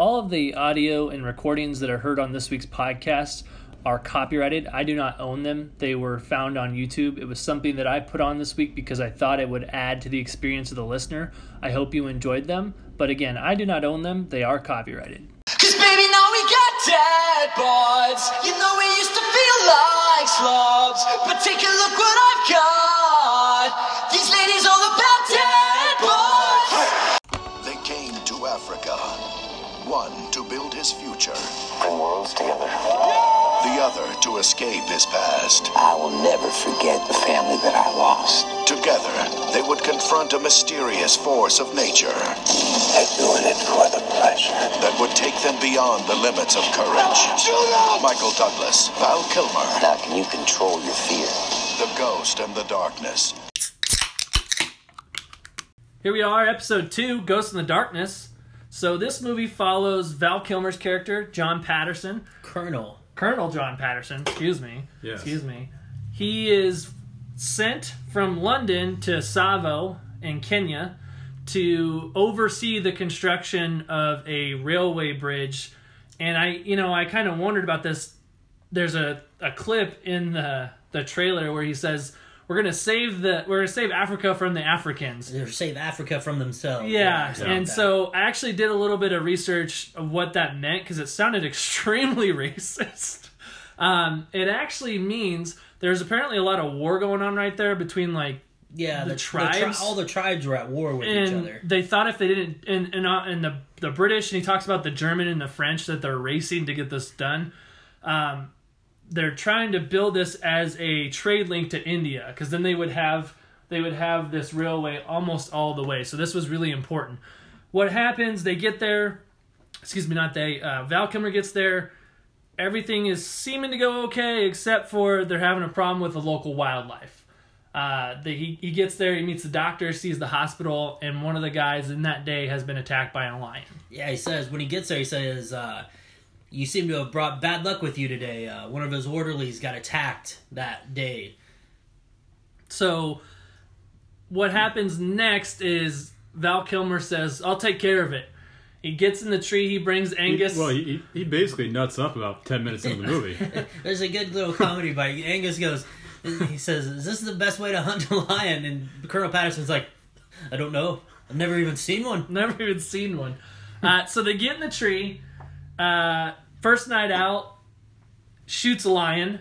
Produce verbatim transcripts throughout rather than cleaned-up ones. All of the audio and recordings that are heard on this week's podcast are copyrighted. I do not own them. They were found on YouTube. It was something that I put on this week because I thought it would add to the experience of the listener. I hope you enjoyed them. But again, I do not own them. They are copyrighted. Cause baby, now we got dead boards. You know we used to feel like slobs. But take a look what I've got. These ladies all about dead boards. They came to Africa. One to build his future. Bring worlds together. The other to escape his past. I will never forget the family that I lost. Together, they would confront a mysterious force of nature. They're doing it for the pleasure. That would take them beyond the limits of courage. Michael Douglas, Val Kilmer. Now can you control your fear? The Ghost and the Darkness. Here we are, episode two, Ghost and the Darkness. So this movie follows Val Kilmer's character, John Patterson. Colonel. Colonel John Patterson, excuse me. Yes. Excuse me. He is sent from London to Tsavo in Kenya to oversee the construction of a railway bridge. And I, you know, I kind of wondered about this. There's a, a clip in the, the trailer where he says, We're gonna save the we're gonna save Africa from the Africans. Or save Africa from themselves. Yeah, yeah. And so I actually did a little bit of research of what that meant because it sounded extremely racist. Um, it actually means there's apparently a lot of war going on right there between like yeah the, the tribes. The tri- all the tribes were at war with and each other. They thought if they didn't and and, uh, and the the British, and he talks about the German and the French that they're racing to get this done. Um, They're trying to build this as a trade link to India, because then they would have they would have this railway almost all the way. So this was really important. What happens? They get there. Excuse me, not they. Uh, Val Kilmer gets there. Everything is seeming to go okay, except for they're having a problem with the local wildlife. Uh, they, he he gets there. He meets the doctor, sees the hospital, and one of the guys in that day has been attacked by a lion. Yeah, he says when he gets there, he says. Uh... You seem to have brought bad luck with you today. Uh, one of his orderlies got attacked that day. So what happens next is Val Kilmer says, I'll take care of it. He gets in the tree. He brings Angus. He, well, he he basically nuts up about ten minutes into the movie. There's a good little comedy by Angus goes, he says, is this the best way to hunt a lion? And Colonel Patterson's like, I don't know. I've never even seen one. Never even seen one. Uh, so they get in the tree. Uh, first night out, shoots a lion,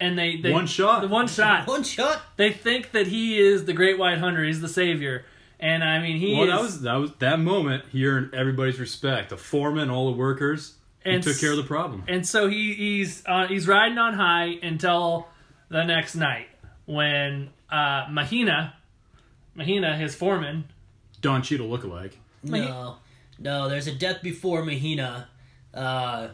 and they, they one shot, the one shot, one shot. They think that he is the Great White Hunter, he's the savior, and I mean he. Well, is, that was that was that moment. He earned everybody's respect, the foreman, all the workers, and he took care of the problem. And so he, he's uh, he's riding on high until the next night when uh, Mahina, Mahina, his foreman, Don Cheadle lookalike. No, no, there's a death before Mahina. Uh,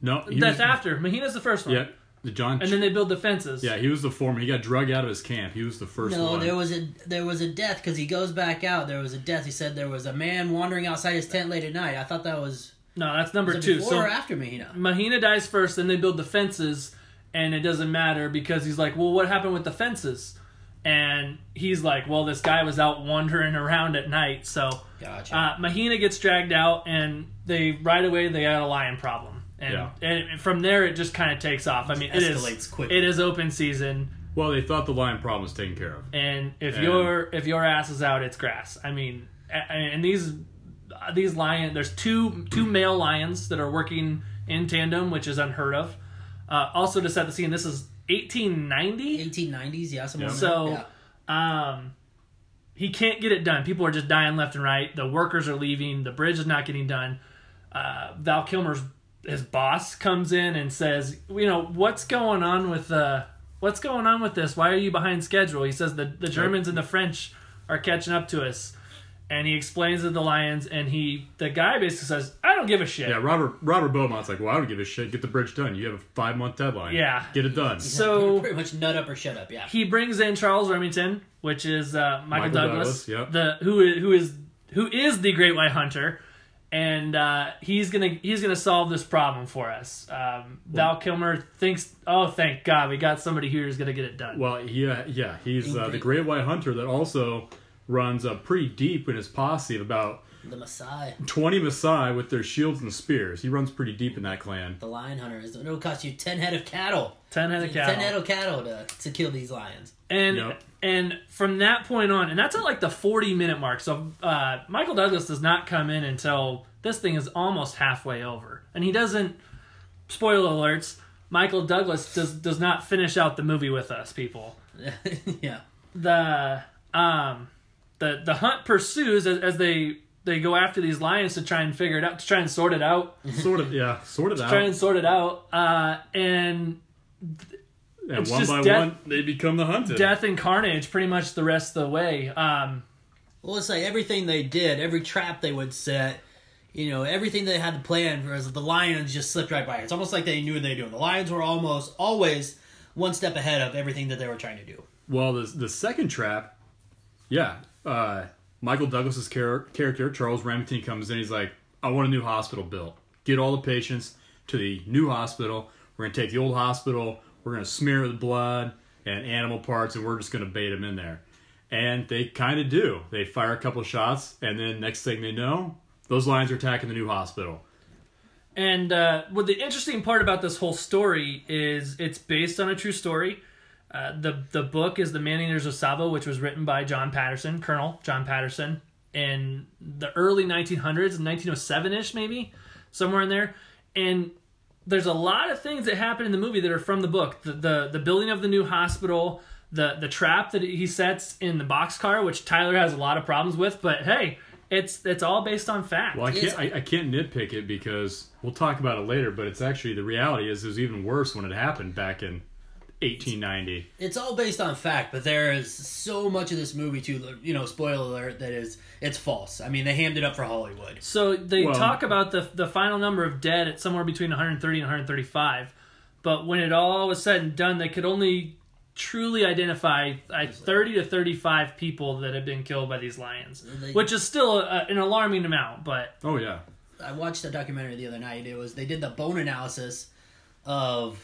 no, that's was, after. Mahina's the first one. Yeah, the John. And then they build the fences. Yeah, he was the foreman. He got drug out of his camp. He was the first no, one. No, there was a there was a death because he goes back out. There was a death. He said there was a man wandering outside his tent late at night. I thought that was no. That's number was it two. Before so or after Mahina? Mahina dies first. Then they build the fences, and it doesn't matter because he's like, well, what happened with the fences? And he's like, well, this guy was out wandering around at night, so gotcha. uh, Mahina gets dragged out, and they right away they got a lion problem, and, yeah. and from there it just kind of takes off. I mean, it, it escalates is, quickly. It is open season. Well, they thought the lion problem was taken care of, and if and... your if your ass is out, it's grass. I mean, and these these lion there's two two male lions that are working in tandem, which is unheard of. Uh, also to set the scene, this is. eighteen ninety eighteen nineties, yeah. Somewhere so, yeah. um, he can't get it done. People are just dying left and right. The workers are leaving. The bridge is not getting done. Uh, Val Kilmer's his boss comes in and says, "You know what's going on with uh, what's going on with this? Why are you behind schedule?" He says the the Germans and the French are catching up to us, and he explains to the lions. And he the guy basically says, "I don't give a shit." Yeah, Robert Robert Beaumont's like, well, I don't give a shit. Get the bridge done. You have a five-month deadline. Yeah. Get it done. So pretty much nut up or shut up, yeah. He brings in Charles Remington, which is uh, Michael, Michael Douglas, Douglas yep. the who is who is who is the Great White Hunter, and uh, he's gonna he's gonna solve this problem for us. Um, well, Val Kilmer thinks, oh, thank God, we got somebody here who's gonna get it done. Well, yeah, yeah, he's uh, the Great White Hunter that also runs up pretty deep in his posse of about The Maasai. twenty Maasai with their shields and spears. He runs pretty deep in that clan. The lion hunter is. It'll cost you ten head of cattle. Ten head of cattle. Ten head of cattle to, to kill these lions. And yep. and from that point on, and that's at like the forty minute mark. So uh, Michael Douglas does not come in until this thing is almost halfway over, and he doesn't. Spoiler alerts. Michael Douglas does does not finish out the movie with us, people. Yeah. The um the the hunt pursues as, as they they go after these lions to try and figure it out, to try and sort it out. Sort of, yeah, sort it out. Try and sort it out. Uh, and and one by death, one, they become the hunted. Death and carnage, pretty much the rest of the way. Um, well, let's say everything they did, every trap they would set. You know, everything they had to plan for is the lions just slipped right by. It's almost like they knew what they were doing. The lions were almost always one step ahead of everything that they were trying to do. Well, the the second trap, yeah, uh, Michael Douglas's char- character, Charles Remington, comes in. He's like, I want a new hospital built. Get all the patients to the new hospital. We're going to take the old hospital. We're going to smear it with blood and animal parts, and we're just going to bait them in there. And they kind of do. They fire a couple shots, and then next thing they know, those lions are attacking the new hospital. And uh, what the interesting part about this whole story is it's based on a true story. Uh, the the book is The Man-Eaters of Tsavo, which was written by John Patterson, Colonel John Patterson, in the early nineteen hundreds, nineteen oh seven-ish maybe, somewhere in there. And there's a lot of things that happen in the movie that are from the book. The the, the building of the new hospital, the, the trap that he sets in the boxcar, which Tyler has a lot of problems with, but hey... It's it's all based on fact. Well, I can't I, I can't nitpick it because we'll talk about it later. But it's actually the reality is it was even worse when it happened back in eighteen ninety. It's all based on fact, but there is so much of this movie too. You know, spoiler alert, that is it's false. I mean, they hammed it up for Hollywood. So they well, talk about the the final number of dead at somewhere between one hundred thirty and one hundred thirty-five. But when it all was said and done, they could only truly identify uh, thirty to thirty-five people that have been killed by these lions, they, which is still a, an alarming amount. But oh yeah, I watched a documentary the other night. It was they did the bone analysis of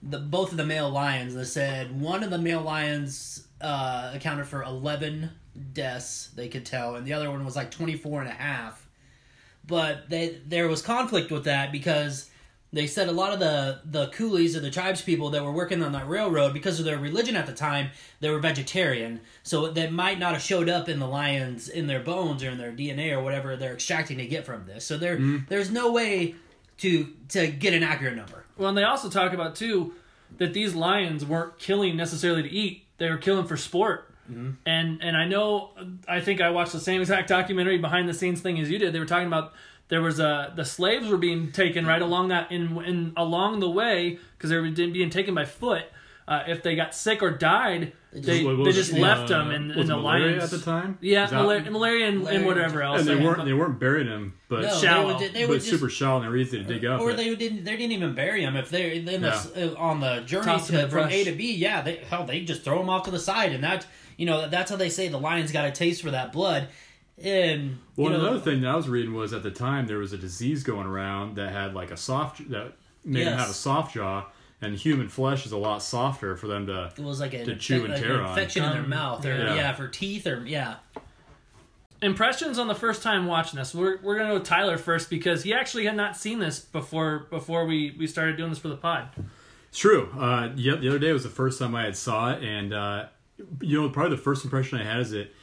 the both of the male lions. They said one of the male lions uh, accounted for eleven deaths they could tell, and the other one was like twenty-four and a half. But they there was conflict with that because they said a lot of the, the coolies or the tribespeople that were working on that railroad, because of their religion at the time, they were vegetarian. So they might not have showed up in the lions, in their bones or in their D N A or whatever they're extracting to get from this. So there, mm. there's no way to to get an accurate number. Well, and they also talk about, too, that these lions weren't killing necessarily to eat. They were killing for sport. Mm-hmm. And, and I know, I think I watched the same exact documentary behind the scenes thing as you did. They were talking about... There was a the slaves were being taken right along that in in along the way because they were being taken by foot. Uh, if they got sick or died, they what, what they just it, left uh, them and, and the lions at the time. Yeah, that, malaria, malaria, and, malaria and whatever else. And they weren't they weren't burying them, but no, shallow, they would, they would but just, super shallow, and they were easy to dig up. Or but, they didn't they didn't even bury them if they they must, yeah. uh, on the journey to, the from A to B. Yeah, they hell they just throw them off to the side, and that you know that's how they say the lions got a taste for that blood. And, well, know, another thing that I was reading was at the time there was a disease going around that had like a soft that made yes. them have a soft jaw, and human flesh is a lot softer for them to it was like to infec- chew and like tear an on. Infection um, in their mouth, or yeah. yeah, for teeth, or yeah. Impressions on the first time watching this. We're we're gonna go with Tyler first because he actually had not seen this before before we, we started doing this for the pod. It's true. Uh, yeah, the other day was the first time I had saw it, and uh, you know probably the first impression I had is it.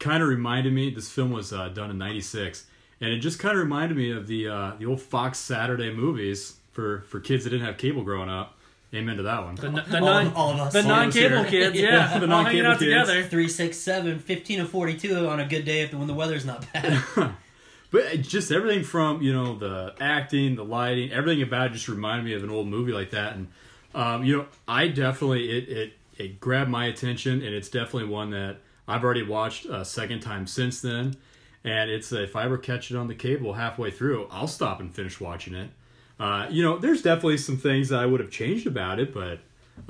Kind of reminded me, this film was uh, done in ninety-six, and it just kind of reminded me of the uh, the old Fox Saturday movies for, for kids that didn't have cable growing up. Amen to that one. The, the all, non, all of us. The all non-cable us kids, yeah. the non-cable hanging out kids. Together. three, six, seven, fifteen and forty-two on a good day if the, when the weather's not bad. But just everything from, you know, the acting, the lighting, everything about it just reminded me of an old movie like that. And, um, you know, I definitely, it, it, it grabbed my attention, and it's definitely one that I've already watched a second time since then, and it's uh, if I ever catch it on the cable halfway through, I'll stop and finish watching it. Uh, you know, there's definitely some things that I would have changed about it, but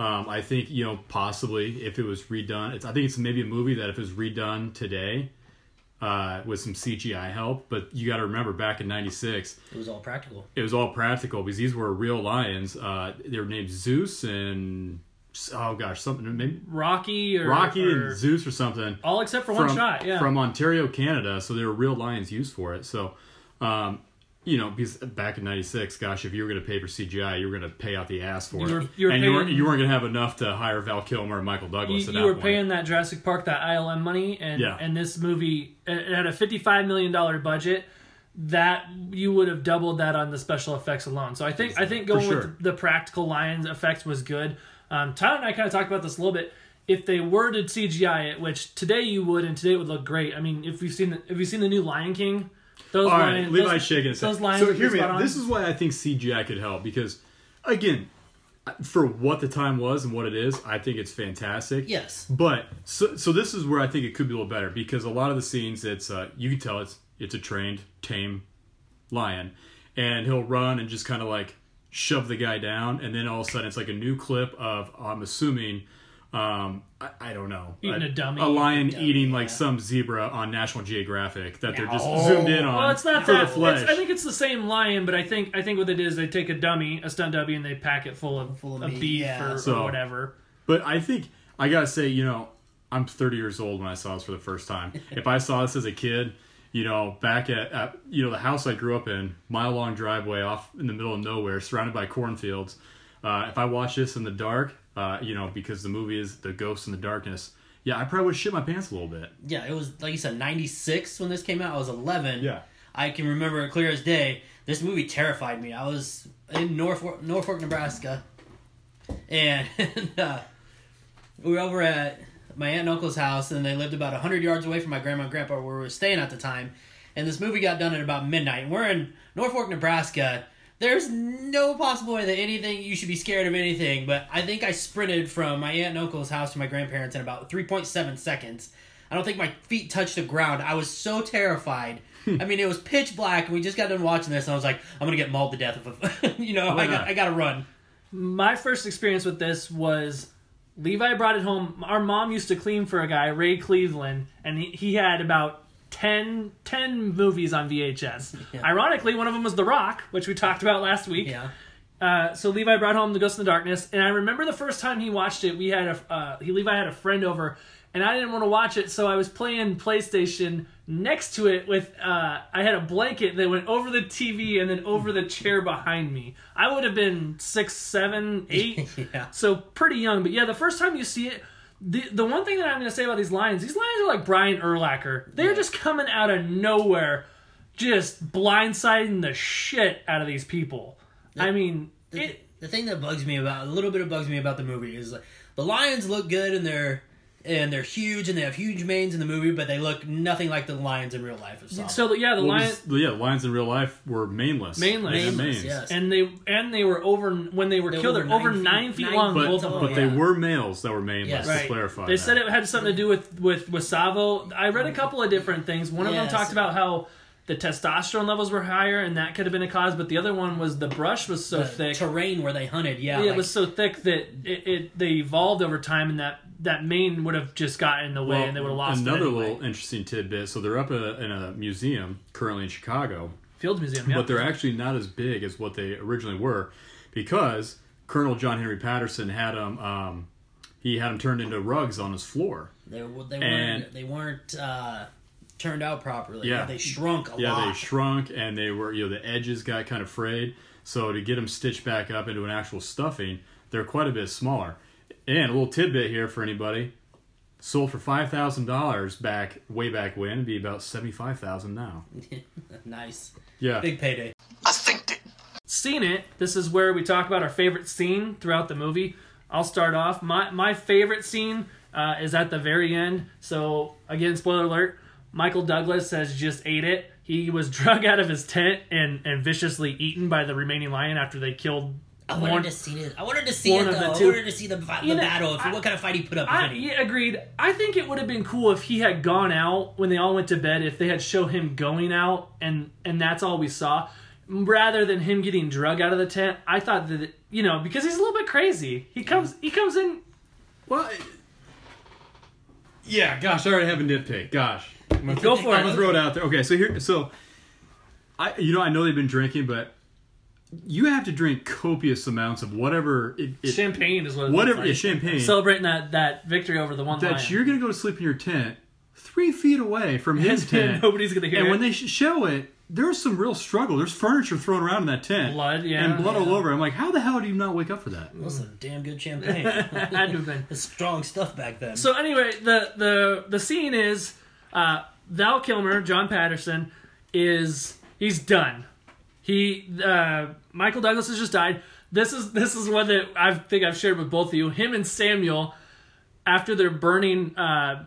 um, I think, you know, possibly if it was redone, it's, I think it's maybe a movie that if it was redone today uh, with some C G I help, but you got to remember back in ninety-six. It was all practical. It was all practical because these were real lions. Uh, they were named Zeus and oh gosh, something maybe Rocky or Rocky or, and Zeus or something. All except for one from, shot, yeah. From Ontario, Canada, so there were real lions used for it. So, um, you know, because back in ninety-six, gosh, if you were going to pay for C G I, you were going to pay out the ass for you it. Were, you were and paying, you, were, you weren't going to have enough to hire Val Kilmer and Michael Douglas you, at that You were point. Paying that Jurassic Park, that I L M money, and, yeah. and this movie, it had a fifty-five million dollars budget. That you would have doubled that on the special effects alone. So I think I think going sure. with the practical lions effects was good. Um, Tyler and I kind of talked about this a little bit. If they were to C G I it, which today you would, and today it would look great. I mean, if you've seen the, if you've seen the new Lion King, those All lions, right, Levi's shaking his head. So hear me. On. This is why I think C G I could help, because again, for what the time was and what it is, I think it's fantastic. Yes. But so so this is where I think it could be a little better, because a lot of the scenes, it's uh, you can tell it's. It's a trained, tame lion. And he'll run and just kind of like shove the guy down. And then all of a sudden it's like a new clip of, I'm assuming, um, I, I don't know. Eating a, a dummy. A lion a dummy, eating yeah. like some zebra on National Geographic that they're just oh. zoomed in on. Well, it's not for that. The flesh. It's, I think it's the same lion, but I think I think what they did is they take a dummy, a stunt dummy, and they pack it full of, full of a meat, beef yeah. or, so, or whatever. But I think, I got to say, you know, I'm thirty years old when I saw this for the first time. If I saw this as a kid... You know, back at, at, you know, the house I grew up in, mile-long driveway off in the middle of nowhere, surrounded by cornfields. Uh, if I watch this in the dark, uh, you know, because the movie is The Ghost and the Darkness, yeah, I probably would shit my pants a little bit. Yeah, it was, like you said, ninety-six when this came out. I was eleven. Yeah. I can remember it clear as day. This movie terrified me. I was in Norfolk, Norfolk Nebraska, and uh, we were over at... my aunt and uncle's house, and they lived about one hundred yards away from my grandma and grandpa where we were staying at the time, and this movie got done at about midnight, and we're in Norfolk, Nebraska. There's no possible way that anything, you should be scared of anything, but I think I sprinted from my aunt and uncle's house to my grandparents in about three point seven seconds. I don't think my feet touched the ground. I was so terrified. I mean, it was pitch black, and we just got done watching this, and I was like, I'm gonna get mauled to death if, you know, I got, I gotta run. My first experience with this was... Levi brought it home. Our mom used to clean for a guy, Ray Cleveland, and he, he had about ten, ten movies on V H S. Yeah. Ironically, one of them was The Rock, which we talked about last week. Yeah. Uh, so Levi brought home The Ghost in the Darkness, and I remember the first time he watched it, we had a uh, he Levi had a friend over, and I didn't want to watch it, so I was playing PlayStation next to it with uh, I had a blanket that went over the T V and then over the chair behind me. I would have been six, seven, eight, yeah. so pretty young. But yeah, the first time you see it, the the one thing that I'm going to say about these lions, these lions are like Brian Urlacher. They're yeah. just coming out of nowhere, just blindsiding the shit out of these people. The, I mean, the, it, the thing that bugs me about a little bit of bugs me about the movie is like the lions look good and they're. And they're huge, and they have huge manes in the movie, but they look nothing like the lions in real life. So yeah, the well, lions, yeah, the lions in real life were maneless, maneless, maneless manes. Yes. and they and they were over when they were they killed. Were over nine, nine feet, feet long, but, both of them. But yeah. they were males that were maneless. Yes. Right. To clarify, they that. said it had something to do with with with Tsavo. I read a couple of different things. One of yes. them talked about how the testosterone levels were higher, and that could have been a cause. But the other one was the brush was so the thick, terrain where they hunted. Yeah, yeah like, it was so thick that it, it they evolved over time, and that. That mane would have just gotten in the way well, and they would have lost another it anyway. Little interesting tidbit. So they're up a, in a museum currently in Chicago. Fields Museum, yeah. But they're actually not as big as what they originally were because Colonel John Henry Patterson had them, um, he had them turned into rugs on his floor. They, they weren't, and, they weren't uh, turned out properly. Yeah. They shrunk a yeah, lot. Yeah, they shrunk and they were, you know, the edges got kind of frayed. So to get them stitched back up into an actual stuffing, they're quite a bit smaller. And a little tidbit here for anybody, sold for five thousand dollars back way back when. It'd be about seventy-five thousand dollars now. Nice. Yeah. Big payday. I think that... Scene it. This is where we talk about our favorite scene throughout the movie. I'll start off. My my favorite scene uh, is at the very end. So, again, spoiler alert, Michael Douglas has just ate it. He was drug out of his tent and, and viciously eaten by the remaining lion after they killed... I wanted one, to see it. I wanted to see it, though. I wanted to see the, the know, battle, I, what kind of fight he put up. I, yeah, agreed. I think it would have been cool if he had gone out when they all went to bed, if they had shown him going out, and, and that's all we saw, rather than him getting drug out of the tent. I thought that, it, you know, because he's a little bit crazy. He comes He comes in... Well, yeah, gosh, I already have a nitpick. Gosh. I'm gonna Go th- for I'm it. I'm going to throw it out there. Okay, so here... So, I you know, I know they've been drinking, but... you have to drink copious amounts of whatever it, it, champagne is what it whatever like. yeah, champagne celebrating that, that victory over the one that lion. You're gonna go to sleep in your tent three feet away from his tent. Nobody's gonna hear and it. When they show it, there's some real struggle. There's furniture thrown around in that tent, blood, yeah, and blood yeah. all over. I'm like, how the hell do you not wake up for that? That was some damn good champagne. Had to have been. That's strong stuff back then. So anyway, the the the scene is uh, Val Kilmer, John Patterson, is he's done. He uh, Michael Douglas has just died. This is this is one that I think I've shared with both of you. Him and Samuel, after they're burning uh,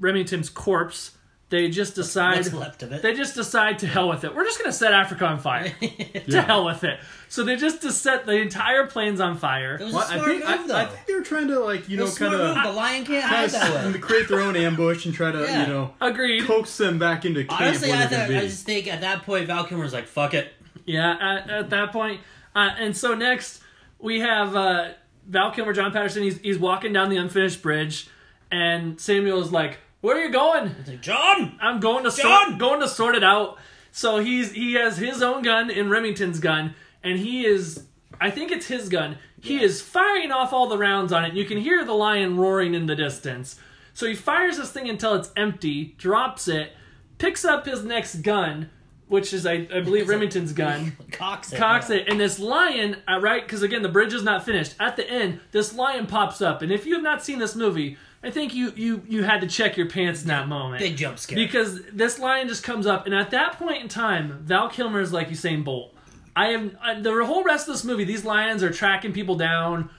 Remington's corpse, they just decide what's left of it. They just decide to hell with it. We're just gonna set Africa on fire. yeah. To hell with it. So they just to set the entire plains on fire. It was well, a smart I think, move, though. I, I think they were trying to like you it was know kind of the lion can't hide that way. Create their own ambush and try to yeah. you know Agreed. coax them back into camp. Honestly, I, thought, I just think at that point Val Kilmer was like, "Fuck it." Yeah, at, at that point. Uh, and so next, we have uh, Val Kilmer, John Patterson. He's, he's walking down the unfinished bridge, and Samuel's like, where are you going? He's like, John! I'm going to, John! Sort, going to sort it out. So he's he has his own gun and Remington's gun, and he is, I think it's his gun, he yeah. is firing off all the rounds on it. You can hear the lion roaring in the distance. So he fires this thing until it's empty, drops it, picks up his next gun, which is, I, I believe, Remington's gun. Cocks it. Cocks it. And this lion, right, because, again, the bridge is not finished. At the end, this lion pops up. And if you have not seen this movie, I think you, you, you had to check your pants in that moment. Big jump scare. Because this lion just comes up. And at that point in time, Val Kilmer is like Usain Bolt. I am I, the whole rest of this movie, these lions are tracking people down,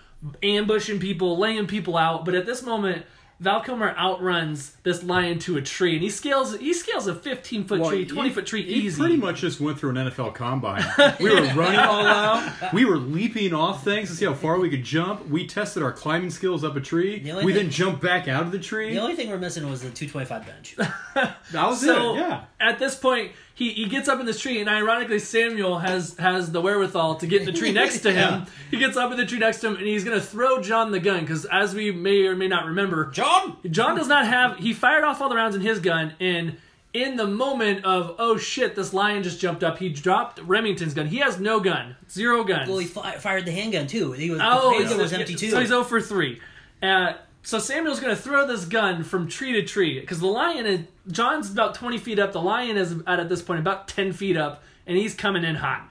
ambushing people, laying people out. But at this moment, Val Kilmer outruns this lion to a tree, and he scales he scales a fifteen-foot well, tree, twenty-foot tree he easy. He pretty much just went through an N F L combine. We were running all out. We were leaping off things to see how far we could jump. We tested our climbing skills up a tree. The we thing, then jumped back out of the tree. The only thing we're missing was the two twenty-five bench. That was so, it, yeah. At this point, he, he gets up in this tree, and ironically, Samuel has, has the wherewithal to get in the tree next to him. Yeah. He gets up in the tree next to him, and he's going to throw John the gun, because as we may or may not remember, John John does not have... He fired off all the rounds in his gun, and in the moment of, oh shit, this lion just jumped up, he dropped Remington's gun. He has no gun. Zero guns. Well, he fi fired the handgun, too. He was, oh, the handgun was empty, too. So he's zero for three. Uh, so Samuel's going to throw this gun from tree to tree, because the lion is... John's about twenty feet up. The lion is at, at this point about ten feet up, and he's coming in hot.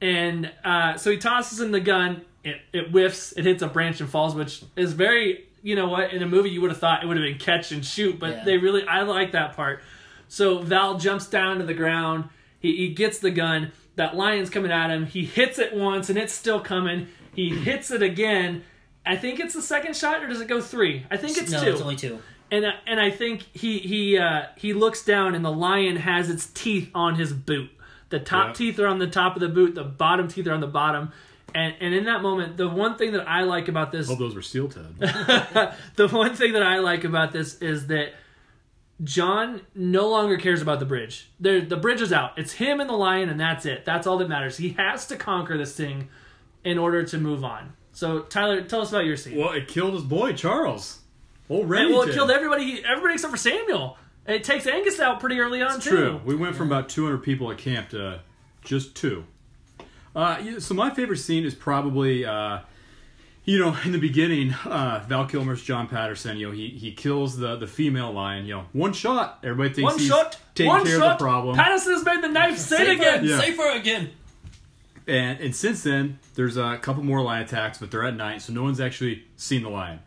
And uh, so he tosses in the gun. It, it whiffs. It hits a branch and falls, which is very, you know what, in a movie you would have thought it would have been catch and shoot, but yeah. they really, I like that part. So Val jumps down to the ground. He, he gets the gun. That lion's coming at him. He hits it once, and it's still coming. He hits it again. I think it's the second shot, or does it go three? I think it's no, two. No, it's only two. And uh, and I think he he uh, he looks down, and the lion has its teeth on his boot. The top yeah. teeth are on the top of the boot. The bottom teeth are on the bottom. And and in that moment, the one thing that I like about this... I hope those were steel toed. The one thing that I like about this is that John no longer cares about the bridge. They're, the bridge is out. It's him and the lion, and that's it. That's all that matters. He has to conquer this thing in order to move on. So, Tyler, tell us about your scene. Well, it killed his boy, Charles. Old Remington. Well, it killed everybody, everybody except for Samuel. And it takes Angus out pretty early on, it's too. True. We went from about two hundred people at camp to just two. Uh, so my favorite scene is probably, uh, you know, in the beginning, uh, Val Kilmer's John Patterson. You know, he he kills the the female lion. You know, one shot. Everybody thinks one he's shot, taking one care shot. of the problem. Patterson's made the knife safe again, yeah. safer again. And and since then, there's a couple more lion attacks, but they're at night, so no one's actually seen the lion.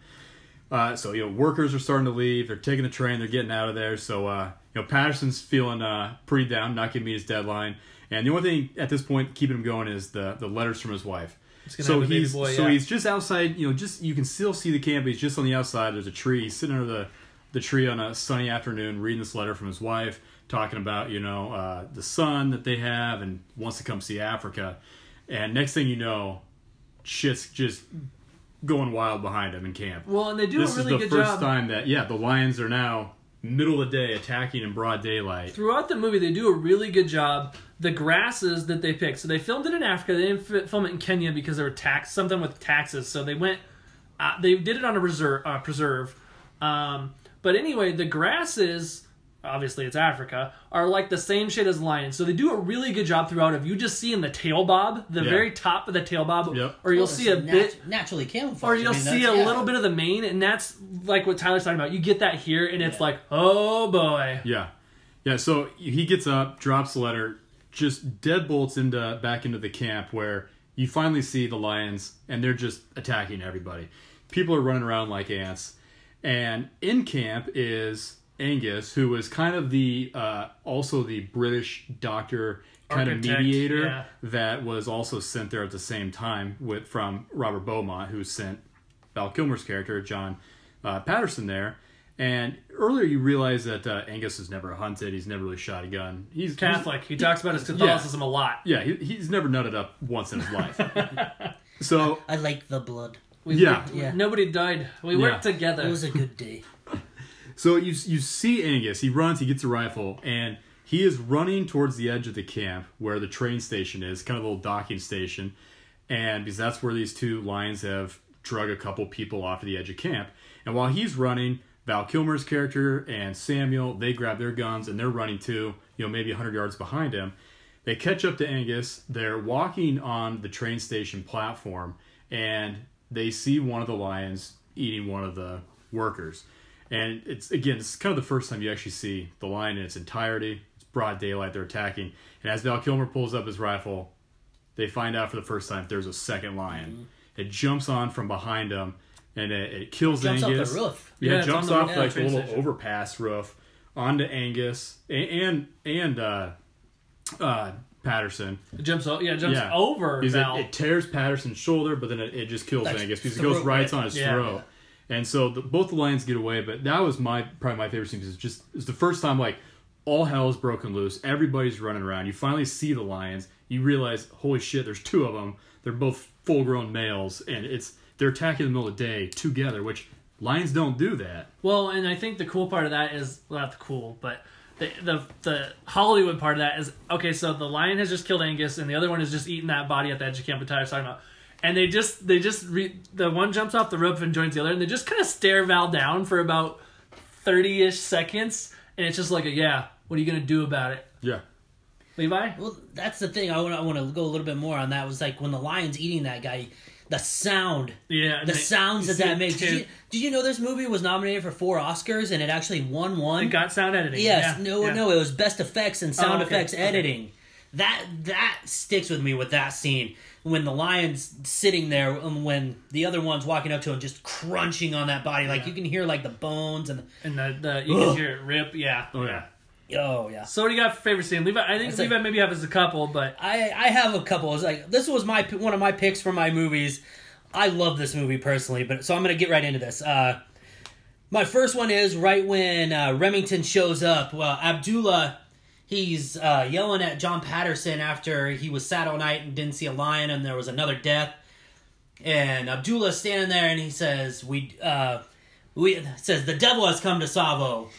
Uh, so, you know, workers are starting to leave. They're taking the train. They're getting out of there. So, uh, you know, Patterson's feeling uh, pretty down, not going to meet his deadline. And the only thing at this point keeping him going is the, the letters from his wife. Gonna so he's boy, so yeah. he's just outside. You know, just you can still see the camp. But he's just on the outside. There's a tree. He's sitting under the, the tree on a sunny afternoon, reading this letter from his wife, talking about, you know, uh, the son that they have and wants to come see Africa. And next thing you know, shit's just... going wild behind him in camp. Well, and they do this a really good job. This is the first job. time that, yeah, the lions are now middle of the day attacking in broad daylight. Throughout the movie, they do a really good job. The grasses that they picked. So they filmed it in Africa. They didn't film it in Kenya because there were tax, something with taxes. So they went, uh, they did it on a reserve, uh, preserve. Um, but anyway, the grasses obviously it's Africa, are like the same shit as lions. So they do a really good job throughout of you just seeing the tail bob, the yeah. very top of the tail bob, yep. or you'll well, see a nat- bit... Naturally camouflaged. Or you'll I mean, see a yeah. little bit of the mane, and that's like what Tyler's talking about. You get that here, and it's yeah. like, oh boy. Yeah. Yeah, so he gets up, drops the letter, just deadbolts into, back into the camp where you finally see the lions, and they're just attacking everybody. People are running around like ants. And in camp is... Angus, who was kind of the uh, also the British doctor kind Architect, of mediator yeah. that was also sent there at the same time with from Robert Beaumont, who sent Val Kilmer's character John uh, Patterson there. And earlier you realize that uh, Angus has never hunted; he's never really shot a gun. He's Catholic. He's, he talks about his Catholicism yeah, a lot. Yeah, he, he's never nutted up once in his life. So I, I like the blood. We yeah. Worked, yeah, nobody died. We yeah. worked together. It was a good day. So you you see Angus, he runs, he gets a rifle, and he is running towards the edge of the camp where the train station is, kind of a little docking station, and because that's where these two lions have drug a couple people off of the edge of camp. And while he's running, Val Kilmer's character and Samuel, they grab their guns and they're running too, you know, maybe one hundred yards behind him. They catch up to Angus, they're walking on the train station platform, and they see one of the lions eating one of the workers. And it's, again, it's kind of the first time you actually see the lion in its entirety. It's broad daylight, they're attacking. And as Val Kilmer pulls up his rifle, they find out for the first time there's a second lion. Mm-hmm. It jumps on from behind them, and it, it kills Angus. It jumps Angus. off the roof. Yeah, yeah it jumps off like a little overpass roof onto Angus and and, and uh, uh, Patterson. It jumps, yeah, it jumps yeah. over Val. It, it tears Patterson's shoulder, but then it, it just kills That's Angus because it goes right on his yeah. throat. Yeah. And so the, both the lions get away, but that was my probably my favorite scene because it's just it's the first time like all hell is broken loose. Everybody's running around. You finally see the lions. You realize, holy shit, there's two of them. They're both full-grown males, and it's they're attacking in the middle of the day together, which lions don't do that. Well, and I think the cool part of that is well, not the cool, but the, the the Hollywood part of that is okay. So the lion has just killed Angus, and the other one has just eaten that body at the edge of camp. Tyler's talking about. And they just, they just, re- the one jumps off the rope and joins the other, and they just kind of stare Val down for about thirty-ish seconds, and it's just like, a, yeah, what are you going to do about it? Yeah. Levi? Well, that's the thing. I want I want to go a little bit more on that. It was like when the lion's eating that guy, the sound. Yeah. The they, sounds that that makes. Did you, did you know this movie was nominated for four Oscars, and it actually won one? It got sound editing. Yes. Yeah. No, yeah. no, it was best effects and sound oh, okay. effects okay. editing. That that sticks with me with that scene. When the lion's sitting there and when the other one's walking up to him just crunching on that body. Like, yeah. you can hear, like, the bones and... The, and the, the you ugh. can hear it rip, yeah. Oh, yeah. Oh, yeah. So what do you got for favorite scene? Levi, I think Levi like, maybe have as a couple, but... I, I have a couple. It's like, this was my one of my picks for my movies. I love this movie, personally, but so I'm going to get right into this. Uh, my first one is right when uh, Remington shows up. Well, Abdullah... He's uh, yelling at John Patterson after he was sad all night and didn't see a lion and there was another death. And Abdullah's standing there and he says, "We, uh, we says the devil has come to Tsavo."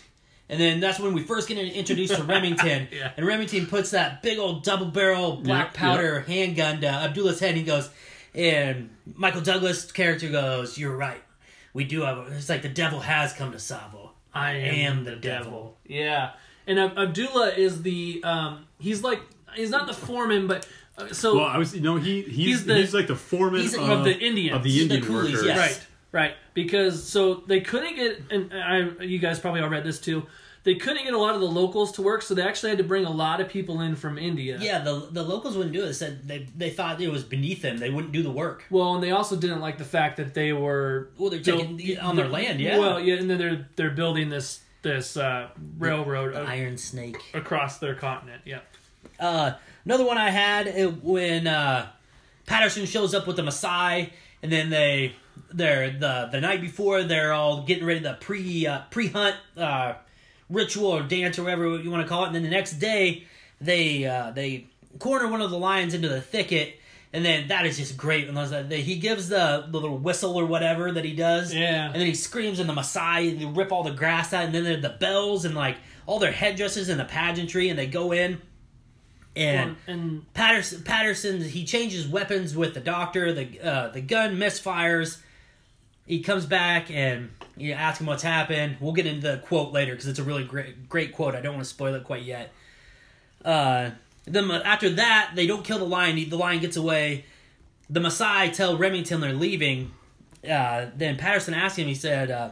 And then that's when we first get introduced to Remington. yeah. And Remington puts that big old double barrel black powder yep. handgun to Abdullah's head. And he goes, and Michael Douglas' character goes, "You're right. We do have." A, it's like the devil has come to Tsavo. I am, am the, the devil. devil. Yeah. And Abdullah is the um, he's like he's not the foreman, but uh, so well I was you know he he's he's, the, he's like the foreman he's of, of the Indians of the Indian the coolies, workers, yes. right? Right, because so they couldn't get and I you guys probably all read this too. They couldn't get a lot of the locals to work, so they actually had to bring a lot of people in from India. Yeah, the the locals wouldn't do it. They said they they thought it was beneath them. They wouldn't do the work. Well, and they also didn't like the fact that they were well they're taking built, on their land. Yeah. Well, yeah, and then they're they're building this. This uh, railroad, the, the a, Iron Snake, across their continent. Yeah. Uh, another one I had it, when uh, Patterson shows up with the Maasai, and then they, they're the the night before they're all getting ready to pre uh, pre hunt uh, ritual or dance or whatever you want to call it. And then the next day they uh, they corner one of the lions into the thicket. And then that is just great. And he gives the, the little whistle or whatever that he does. Yeah. And then he screams in the Maasai and they rip all the grass out. And then the bells and like all their headdresses and the pageantry. And they go in. And, well, and Patterson, Patterson, he changes weapons with the doctor. The uh, the gun misfires. he comes back and you ask him what's happened. We'll get into the quote later because it's a really great great quote. I don't want to spoil it quite yet. Uh, then after that, they don't kill the lion. The lion gets away. The Maasai tell Remington they're leaving. Uh, then Patterson asked him. He said, uh,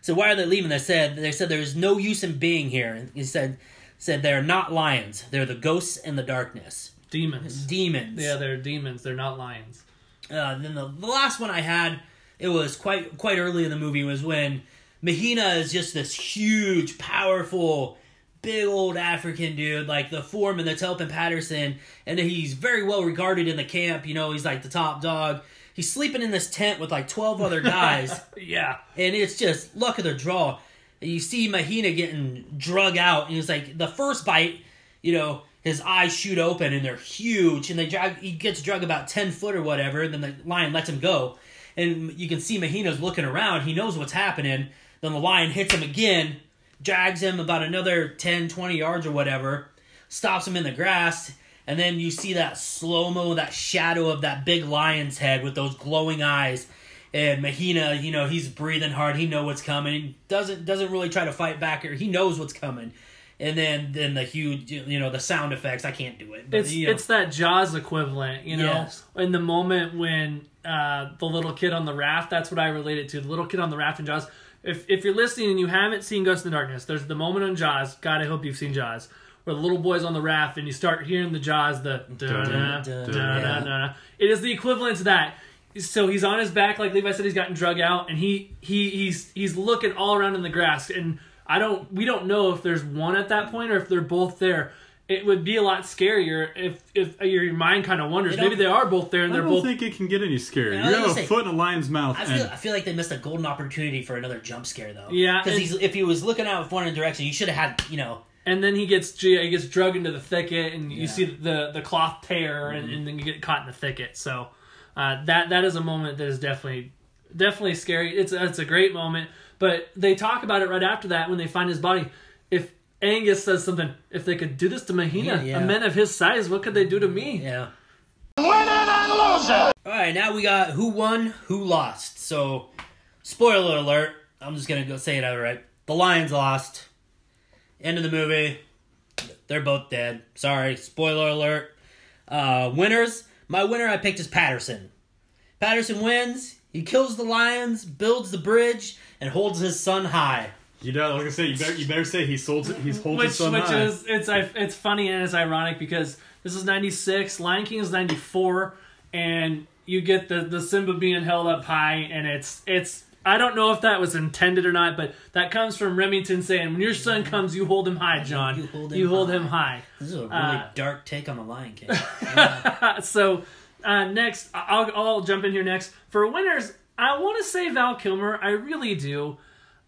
"So why are they leaving?" They said, "They said there's no use in being here." And he said, "Said they're not lions. They're the ghosts and the darkness." Demons. Demons. Yeah, they're demons. They're not lions. Uh, then the, the last one I had. It was quite quite early in the movie. Was when Mahina is just this huge, powerful, big old African dude, like the foreman that's helping Patterson, and he's very well regarded in the camp. You know, he's like the top dog. He's sleeping in this tent with like twelve other guys. Yeah, and it's just luck of the draw. You see Mahina getting drug out, and it's like the first bite. You know, his eyes shoot open, and they're huge, and they drag. He gets drug about ten foot or whatever, and then the lion lets him go. And you can see Mahina's looking around. He knows what's happening. Then the lion hits him again, drags him about another ten, twenty yards or whatever, stops him in the grass, and then you see that slow-mo, that shadow of that big lion's head with those glowing eyes. And Mahina, you know, he's breathing hard. He knows what's coming. He doesn't doesn't really try to fight back. Or he knows what's coming. And then, then the huge, you know, the sound effects. I can't do it. But, it's, you know. It's that Jaws equivalent, you know. Yes. In the moment when uh, the little kid on the raft, that's what I relate it to. The little kid on the raft in Jaws. If if you're listening and you haven't seen Ghost in the Darkness, there's the moment on Jaws. God, I hope you've seen Jaws. Where the little boy's on the raft and you start hearing the Jaws, the da-da, da-da-da-da. It is the equivalent to that. So he's on his back, like Levi said, he's gotten drug out. And he, he he's he's looking all around in the grass and... I don't. We don't know if there's one at that point or if they're both there. It would be a lot scarier if if your mind kind of wonders. Maybe they are both there and they're both. I don't think it can get any scarier. You have a foot in a lion's mouth. I feel, and... I feel like they missed a golden opportunity for another jump scare though. Yeah, because if he was looking out with one in direction, you should have had you know. And then he gets he gets drugged into the thicket, and you yeah. see the the cloth tear, mm-hmm. and, and then you get caught in the thicket. So uh, that that is a moment that is definitely definitely scary. It's it's a great moment. But they talk about it right after that when they find his body. If Angus says something, if they could do this to Mahina, yeah, yeah. a man of his size, what could they do to me? Yeah. Winner and loser. All right, now we got who won, who lost. So, spoiler alert. I'm just gonna go say it outright. The lions lost. End of the movie. They're both dead. Sorry, spoiler alert. Uh, winners. My winner I picked is Patterson. Patterson wins. He kills the lions, builds the bridge, and holds his son high. You know, like I said, you better, you better say he sold, he's holding his son which high. Which is, it's it's funny and it's ironic because this is ninety-six, Lion King is ninety-four, and you get the, the Simba being held up high, and it's, it's, I don't know if that was intended or not, but that comes from Remington saying, when your son comes, you hold him high, John. You hold him, you hold high. him high. This is a really uh, dark take on the Lion King. Yeah. So... Uh, next, I'll, I'll jump in here next. For winners, I want to say Val Kilmer. I really do.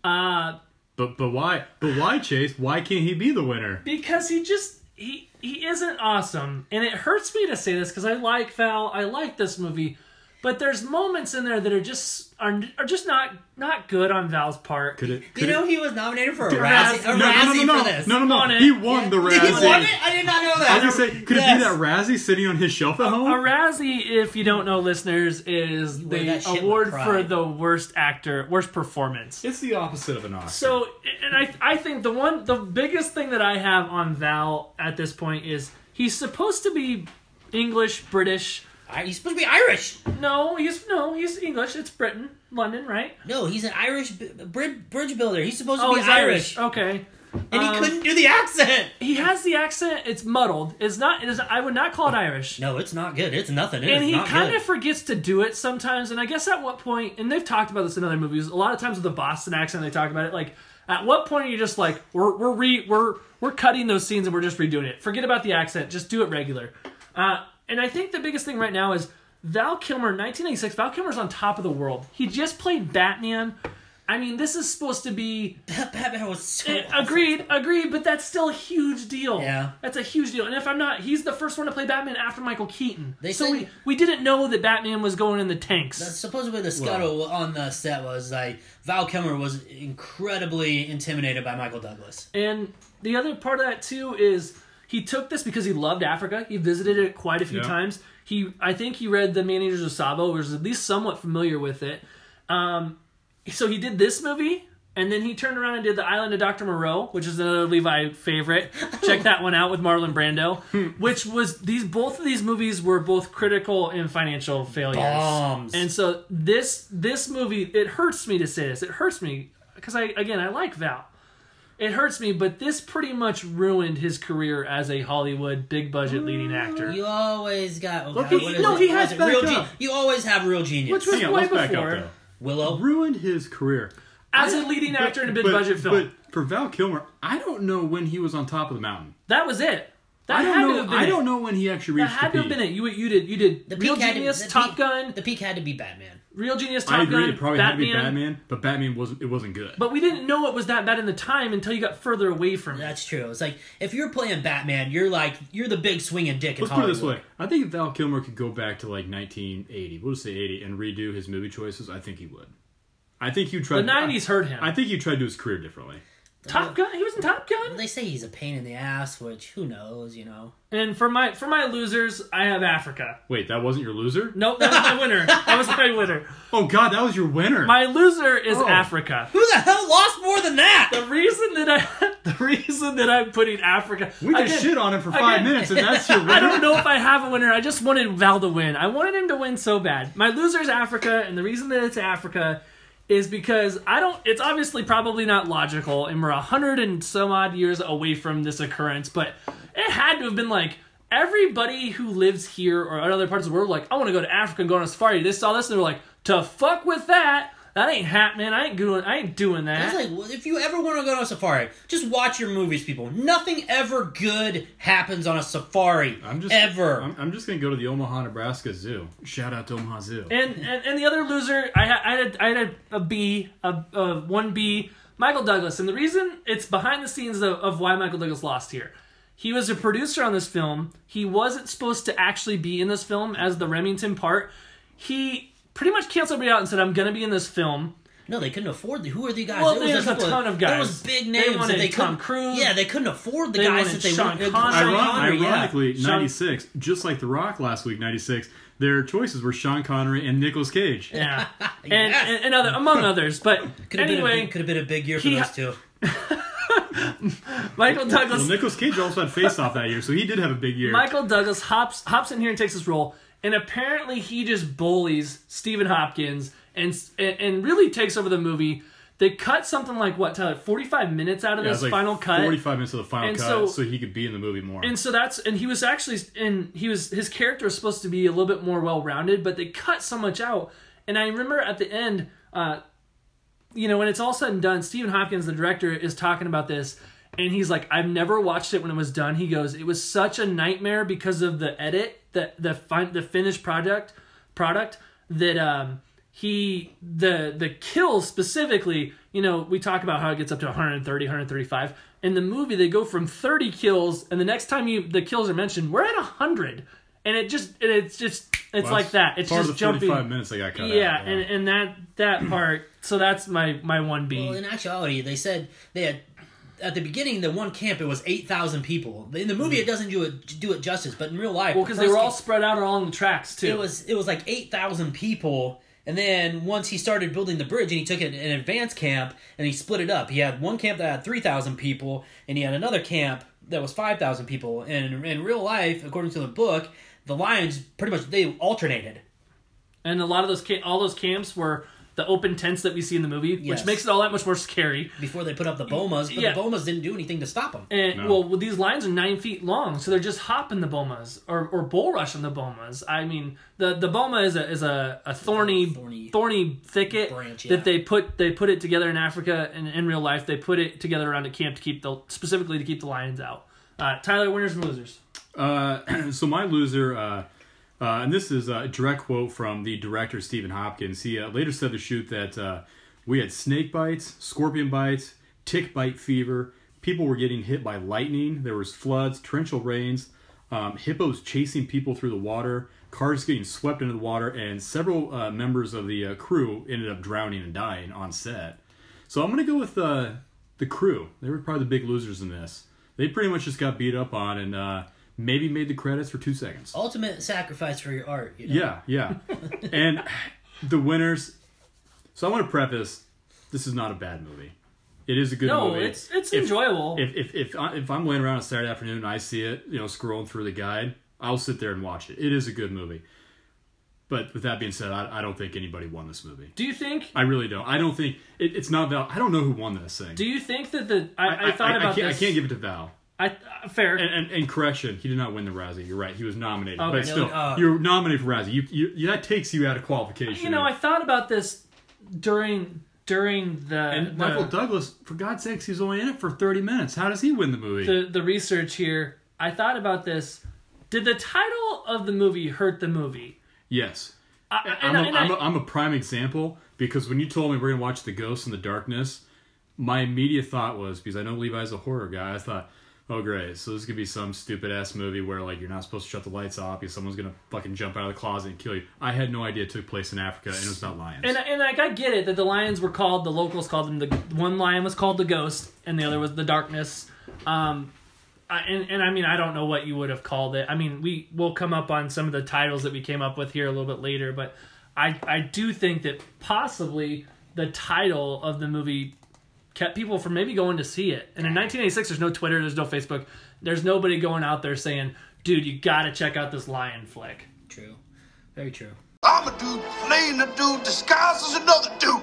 Uh, but but why? But why, Chase? Why can't he be the winner? Because he just, he, he isn't awesome. And it hurts me to say this because I like Val. I like this movie. But there's moments in there that are just are, are just not not good on Val's part. Could it? Could you know it, he was nominated for a Razzie no, no, no, no, for this. No, no, no, no. He won yeah. the Razzie. He won it? I did not know that. I was going to say, could yes. it be that Razzie sitting on his shelf at a, home? A Razzie, if you don't know, listeners, is the award for the worst actor, worst performance. It's the opposite of an Oscar. So, and I I think the one the biggest thing that I have on Val at this point is he's supposed to be English, British. He's supposed to be Irish. No, he's no, he's English. It's Britain, London, right? No, he's an Irish bridge builder. He's supposed to oh, be Irish. Irish. Okay, and um, he couldn't do the accent. He has the accent. It's muddled. It's not. It is. I would not call it Irish. No, it's not good. It's nothing. It and is he kind of forgets to do it sometimes. And I guess at what point? And they've talked about this in other movies. A lot of times with the Boston accent, they talk about it. Like, at what point are you just like we're we're re, we're we're cutting those scenes and we're just redoing it? Forget about the accent. Just do it regular. Uh, And I think the biggest thing right now is Val Kilmer, nineteen ninety-six, Val Kilmer's on top of the world. He just played Batman. I mean, this is supposed to be... Batman was so it, awesome. Agreed, agreed, but that's still a huge deal. Yeah. That's a huge deal. And if I'm not... He's the first one to play Batman after Michael Keaton. They so we, we didn't know that Batman was going in the tanks. That's supposedly the scuttle well. on the set was like Val Kilmer was incredibly intimidated by Michael Douglas. And the other part of that, too, is... He took this because he loved Africa. He visited it quite a few yeah. times. He, I think he read The Man-Eaters of Tsavo, or was at least somewhat familiar with it. Um, so he did this movie, and then he turned around and did The Island of Doctor Moreau, which is another Levi favorite. Check that one out with Marlon Brando. Which was, these both of these movies were both critical and financial failures. Bombs. And so this this movie, it hurts me to say this. It hurts me, because I again, I like Val. It hurts me, but this pretty much ruined his career as a Hollywood big-budget leading actor. You always got... Okay, Look, he, no, it? he has back real up. Gen- you always have real genius. Which was yeah, way before. Up, Willow. Ruined his career. As I, a leading but, actor in a big-budget film. But for Val Kilmer, I don't know when he was on Top of the Mountain. That was it. That I don't had know. To have been I don't it. know when he actually reached the peak. That had to have been it. You, you did. You did. The Real Genius, to, the Top peak, Gun. The peak had to be Batman. Real Genius, Top Gun. I agree. Gun, it probably Batman. had to be Batman, but Batman wasn't. It wasn't good. But we didn't know it was that bad in the time until you got further away from it. That's true. It's like if you're playing Batman, you're like you're the big swinging dick in Let's Hollywood. Let's put it this way. I think if Val Kilmer could go back to like nineteen eighty, we'll just say eighty, and redo his movie choices, I think he would. I think you tried. The nineties hurt him. I think you tried to do his career differently. Top Gun? He was in Top Gun? Well, they say he's a pain in the ass, which who knows, you know. And for my for my losers, I have Africa. Wait, that wasn't your loser? Nope, that was my winner. That was my winner. Oh God, that was your winner. My loser is oh. Africa. Who the hell lost more than that? The reason that I the reason that I'm putting Africa. We just again, shit on him for five again, minutes, and that's your winner. I don't know if I have a winner. I just wanted Val to win. I wanted him to win so bad. My loser is Africa, and the reason that it's Africa is because I don't, it's obviously probably not logical, and we're a hundred and some odd years away from this occurrence, but it had to have been like, everybody who lives here or in other parts of the world, like, I want to go to Africa and go on a safari, this, all this, and they were like, to fuck with that, that ain't happening, I ain't doing, I ain't doing that. I was like, well, if you ever want to go on a safari, just watch your movies, people. Nothing ever good happens on a safari, I'm just, ever. I'm, I'm just going to go to the Omaha, Nebraska Zoo. Shout out to Omaha Zoo. And and, and the other loser, I had I had a, I had a, a B, a, a one B, Michael Douglas. And the reason, it's behind the scenes of, of why Michael Douglas lost here. He was a producer on this film. He wasn't supposed to actually be in this film as the Remington part. He... pretty much canceled me out and said, I'm going to be in this film. No, they couldn't afford the... Who are the guys? Well, there there's was a, a ton of, of guys. There was big names they that they Tom Cruise. Yeah, they couldn't afford the they guys that they... Sean Connery. Iron- ironically, yeah. ninety-six, Sean... just like The Rock last week, ninety-six, their choices were Sean Connery and Nicolas Cage. Yeah. yes. and, and, and other, among others, but could anyway... Could have been a big year for he, those two. Michael Douglas... Well, Nicolas Cage also had Face Off that year, so he did have a big year. Michael Douglas hops hops in here and takes his role... And apparently he just bullies Stephen Hopkins and and really takes over the movie. They cut something like, what, Tyler, forty-five minutes out of yeah, this like final cut? forty-five minutes of the final and cut so, so he could be in the movie more. And so that's... And he was actually... And he was his character was supposed to be a little bit more well-rounded, but they cut so much out. And I remember at the end, uh, you know, when it's all said and done, Stephen Hopkins, the director, is talking about this. And he's like, I've never watched it when it was done. He goes, it was such a nightmare because of the edit. The the fin- the finished product product that um he the the kills specifically, you know, we talk about how it gets up to one thirty, one thirty-five. In the movie they go from thirty kills, and the next time you the kills are mentioned, we're at one hundred. And it just it, it's just it's well, like that. It's just jumping. forty-five minutes they got cut yeah, out. Yeah, and and that that part, so that's my my one B. Well, in actuality, they said they had at the beginning, the one camp, it was eight thousand people. In the movie, it doesn't do it, do it justice, but in real life... Well, because they were all spread out along the tracks, too. It was it was like eight thousand people, and then once he started building the bridge, and he took an, an advance camp, and he split it up. He had one camp that had three thousand people, and he had another camp that was five thousand people. And in real life, according to the book, the Lions, pretty much, they alternated. And a lot of those all those camps were... the open tents that we see in the movie, yes. which makes it all that much more scary. Before they put up the bomas, but yeah. the bomas didn't do anything to stop them. And, no. Well, these lines are nine feet long, so they're just hopping the bomas or or bull rushing the bomas. I mean, the, the boma is a is a, a thorny, thorny thorny thicket branch, yeah. that they put they put it together in Africa and in real life they put it together around a camp to keep the specifically to keep the lions out. Uh, Tyler, winners and losers. Uh, so my loser. Uh, Uh, and this is a direct quote from the director, Stephen Hopkins. He uh, later said to shoot that uh, we had snake bites, scorpion bites, tick bite fever. People were getting hit by lightning. There was floods, torrential rains, um, hippos chasing people through the water, cars getting swept into the water, and several uh, members of the uh, crew ended up drowning and dying on set. So I'm going to go with uh, the crew. They were probably the big losers in this. They pretty much just got beat up on and... Uh, maybe made the credits for two seconds. Ultimate sacrifice for your art, you know? Yeah, yeah. And the winners, So I want to preface, this is not a bad movie. It is a good no, movie. No, it's it's if, enjoyable. If if if, I, if I'm laying around on Saturday afternoon and I see it, you know, scrolling through the guide, I'll sit there and watch it. It is a good movie. But with that being said, I, I don't think anybody won this movie. Do you think? I really don't. I don't think it, it's not Val. I don't know who won this thing. Do you think that the I, I, I thought I, about I can't, this? I can't give it to Val. I uh, fair and, and and correction. He did not win the Razzie. You're right. He was nominated, okay, but still, uh, you're nominated for Razzie. You, you, you that takes you out of qualification. You know, I thought about this during. During the... And Michael the, Douglas, for God's sakes, he's only in it for thirty minutes. How does he win the movie? The, the research here, I thought about this. Did the title of the movie hurt the movie? Yes. I, I'm, a, I, I'm, a, I'm a prime example, because when you told me we're going to watch The Ghost and the Darkness, my immediate thought was, because I know Levi's a horror guy, I thought, oh great, so this is going to be some stupid-ass movie where like you're not supposed to shut the lights off because someone's going to fucking jump out of the closet and kill you. I had no idea it took place in Africa, and it was about lions. And, and like, I get it that the lions were called, the locals called them, the one lion was called the Ghost, and the other was the Darkness. Um, I, and, and I mean, I don't know what you would have called it. I mean, we, we'll come up on some of the titles that we came up with here a little bit later, but I, I do think that possibly the title of the movie kept people from maybe going to see it. And in nineteen eighty-six, there's no Twitter, there's no Facebook, there's nobody going out there saying, dude, you gotta check out this lion flick. True. Very true. I'm a dude playing a dude disguised as another dude.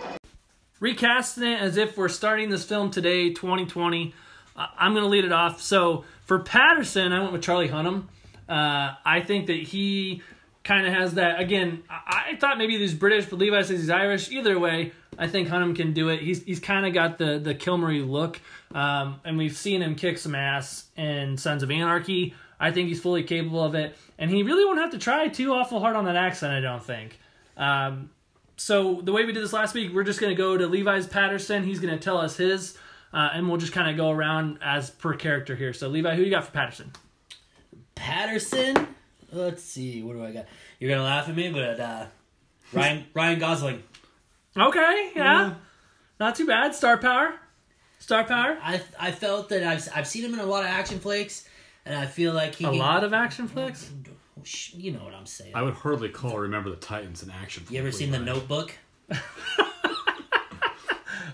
Recasting it as if we're starting this film today, twenty twenty. Uh, I'm gonna lead it off. So for Patterson, I went with Charlie Hunnam. Uh, I think that he kind of has that, again, I, I thought maybe he's British, but Levi says he's Irish. Either way, I think Hunnam can do it. He's he's kind of got the, the Kilmery look, um, and we've seen him kick some ass in Sons of Anarchy. I think he's fully capable of it, and he really won't have to try too awful hard on that accent, I don't think. Um, so the way we did this last week, we're just going to go to Levi's Patterson. He's going to tell us his, uh, and we'll just kind of go around as per character here. So Levi, who you got for Patterson? Patterson? Let's see. What do I got? You're going to laugh at me, but uh, Ryan Ryan Gosling. Okay, yeah. yeah. Not too bad. Star power. Star power. I I felt that I've I've seen him in a lot of action flicks, and I feel like he... A can, lot of action flicks? You know what I'm saying. I would hardly call Remember the Titans an action flick. You ever seen The Notebook?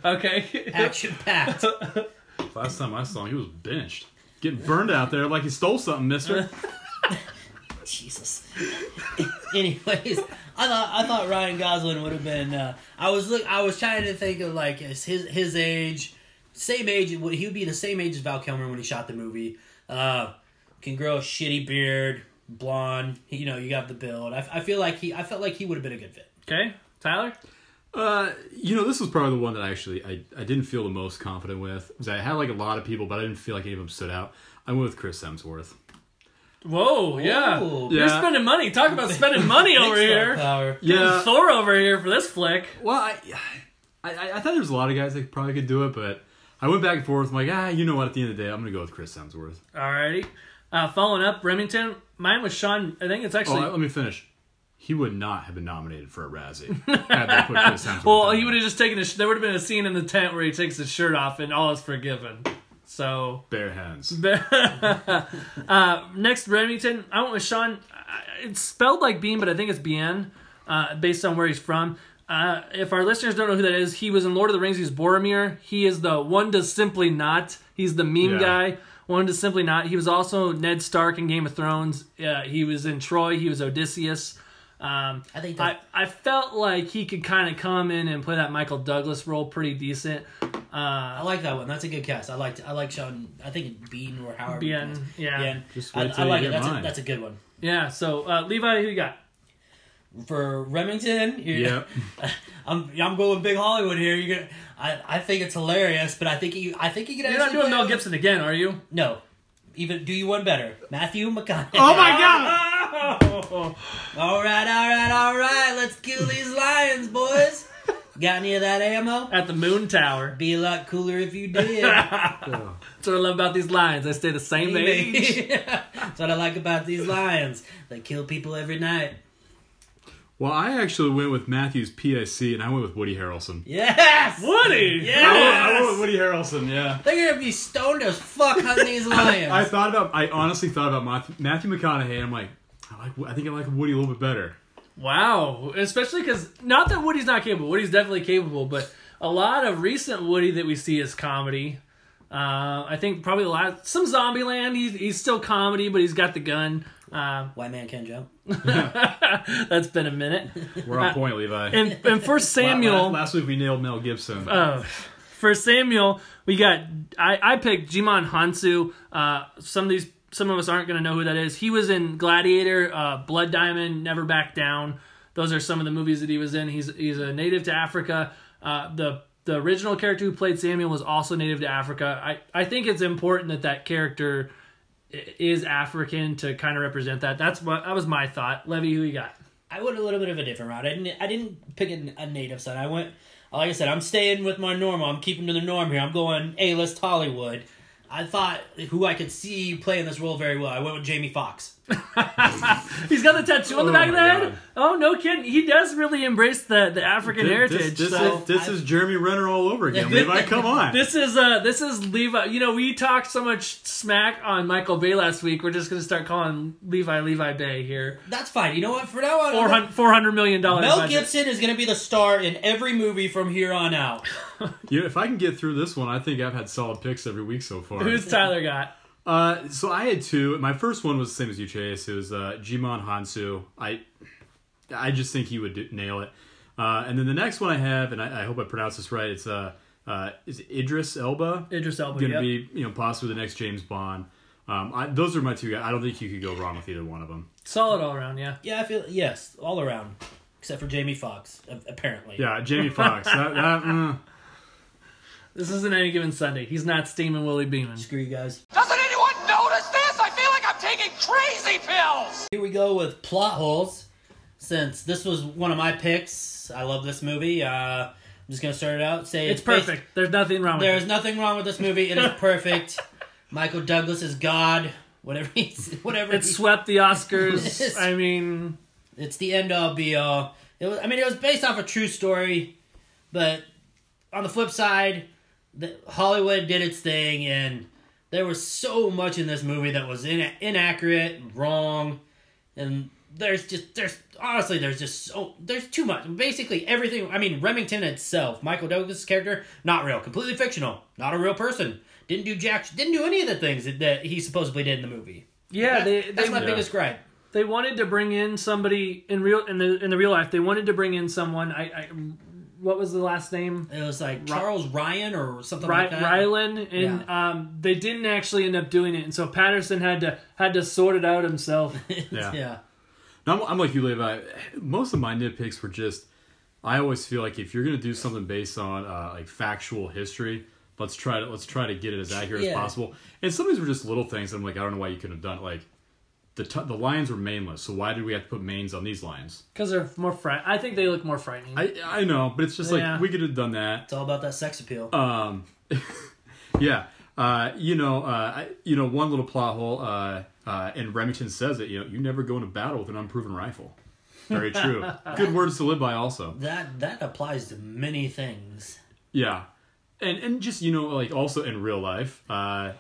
Okay. Action-packed. Last time I saw him, he was benched. Getting burned out there like he stole something, mister. Jesus. Anyways, I thought I thought Ryan Gosling would have been. Uh, I was look. I was trying to think of like his his age, same age. He would be the same age as Val Kilmer when he shot the movie. Uh, can grow a shitty beard, blonde. You know, you got the build. I, I feel like he. I felt like he would have been a good fit. Okay, Tyler. Uh, you know, this was probably the one that I actually I, I didn't feel the most confident with. I had like a lot of people, but I didn't feel like any of them stood out. I went with Chris Hemsworth. Whoa, yeah. Ooh, yeah. You're spending money. Talk about spending money over here. Power. Yeah. Thor over here for this flick. Well, I, I I thought there was a lot of guys that probably could do it, but I went back and forth. I'm like, ah, you know what? At the end of the day, I'm going to go with Chris Hemsworth. Alrighty. Uh, following up, Remington. Mine was Sean. I think it's actually... Oh, let me finish. He would not have been nominated for a Razzie. Had they put Chris Hemsworth. Well, he would have just taken his... There would have been a scene in the tent where he takes his shirt off and all is forgiven. So bare hands. uh, next, Remington. I went with Sean. It's spelled like Bean, but I think it's Bien, uh, based on where he's from. Uh, if our listeners don't know who that is, he was in Lord of the Rings. He's Boromir. He is the one to simply not. He's the meme yeah. guy. One to simply not. He was also Ned Stark in Game of Thrones. Uh, he was in Troy. He was Odysseus. Um, I think I, I felt like he could kind of come in and play that Michael Douglas role pretty decent. Uh, I like that one. That's a good cast. I liked. I like Sean. I think Bean or however. Bean. Yeah. Bean. Just wait till I, I like it. That's a, that's a good one. Yeah. So uh, Levi, who you got for Remington? Yeah. I'm I'm going big Hollywood here. You gonna? I, I think it's hilarious, but I think you I think you could. You're not doing Mel Gibson again, are you? No. Even do you one better, Matthew McConaughey. Oh my God! Oh. All right, all right, all right. Let's kill these lions, boys. Got any of that ammo? At the moon tower. Be a lot cooler if you did. Oh. That's what I love about these lions. They stay the same age. That's what I like about these lions. They kill people every night. Well, I actually went with Matthew's P I C, and I went with Woody Harrelson. Yes! Woody! Yes! I went, I went with Woody Harrelson, yeah. They're going to be stoned as fuck hunting these lions. I, I thought about, I honestly thought about Matthew McConaughey, and I'm like, I, like, I think I like Woody a little bit better. Wow. Especially because, not that Woody's not capable. Woody's definitely capable, but a lot of recent Woody that we see is comedy. Uh, I think probably a lot. Some Zombieland, he's, he's still comedy, but he's got the gun. Uh, White man can't jump. That's been a minute. We're on point, uh, Levi. And, and for Samuel... Last week we nailed Mel Gibson. Uh, for Samuel, we got... I, I picked Jimon Hansu. Uh, some of these... Some of us aren't going to know who that is. He was in Gladiator, uh, Blood Diamond, Never Back Down. Those are some of the movies that he was in. He's he's a native to Africa. Uh, the the original character who played Samuel was also native to Africa. I, I think it's important that that character is African to kind of represent that. That's what, that was my thought. Levy, who you got? I went a little bit of a different route. I didn't I didn't pick a native son. I went, like I said, I'm staying with my normal. I'm keeping to the norm here. I'm going A-list Hollywood. I thought who I could see playing this role very well. I went with Jamie Foxx. He's got the tattoo on the oh back of the head? God. Oh, no kidding. He does really embrace the, the African this, heritage. This, so is, this I, is Jeremy Renner all over again, Levi. Come on. This is uh, this is Levi. You know, we talked so much smack on Michael Bay last week. We're just going to start calling Levi Levi Bay here. That's fine. You know what? For now on. four hundred, four hundred million dollars Mel budget. Gibson is going to be the star in every movie from here on out. You know, if I can get through this one, I think I've had solid picks every week so far. Who's Tyler got? Uh, so I had two. My first one was the same as you, Chase. It was uh, Jimon Hansu. I, I just think he would do, nail it. Uh, and then the next one I have, and I, I hope I pronounce this right. It's uh, uh, is it Idris Elba. Idris Elba. Going to yep. be, you know, possibly the next James Bond. Um, I, those are my two guys. I don't think you could go wrong with either one of them. Solid all around, yeah. Yeah, I feel yes, all around, except for Jamie Foxx, apparently. Yeah, Jamie Foxx. that, that, mm. This isn't Any Given Sunday. He's not steaming Willie Beeman. Screw you guys. Doesn't anyone notice this? I feel like I'm taking crazy pills. Here we go with plot holes. Since this was one of my picks, I love this movie. Uh, I'm just going to start it out. Say It's, it's perfect. Based, There's nothing wrong with there it. There's nothing wrong with this movie. It is perfect. Michael Douglas is God. Whatever he's... Whatever it he, swept the Oscars. I mean... It's the end-all, be-all. It was, I mean, it was based off a true story, but on the flip side... Hollywood did its thing, and there was so much in this movie that was in, inaccurate, wrong, and there's just there's honestly there's just so there's too much. Basically everything. I mean, Remington itself, Michael Douglas' character, not real, completely fictional, not a real person. Didn't do jack. Didn't do any of the things that, that he supposedly did in the movie. Yeah, that, they, they, that's my yeah. biggest gripe. They wanted to bring in somebody in real in the in the real life. They wanted to bring in someone. I. I What was the last name? It was like Charles Ryan or something Ry like that. Rylan, and yeah. um, they didn't actually end up doing it, and so Patterson had to had to sort it out himself. yeah. yeah. Now, I'm like you, Levi. Most of my nitpicks were just, I always feel like if you're going to do something based on uh, like factual history, let's try to let's try to get it as accurate yeah. as possible. And some of these were just little things. That I'm like, I don't know why you couldn't have done it. Like the t the lions were maneless, so why did we have to put manes on these lions? Because they're more fright. I think they look more frightening. I I know, but it's just yeah. like we could have done that. It's all about that sex appeal. Um, yeah, uh, you know, uh, I, you know, one little plot hole. Uh, uh, and Remington says it. You know, you never go into battle with an unproven rifle. Very true. Good words to live by. Also, that that applies to many things. Yeah, and and just you know, like also in real life, uh,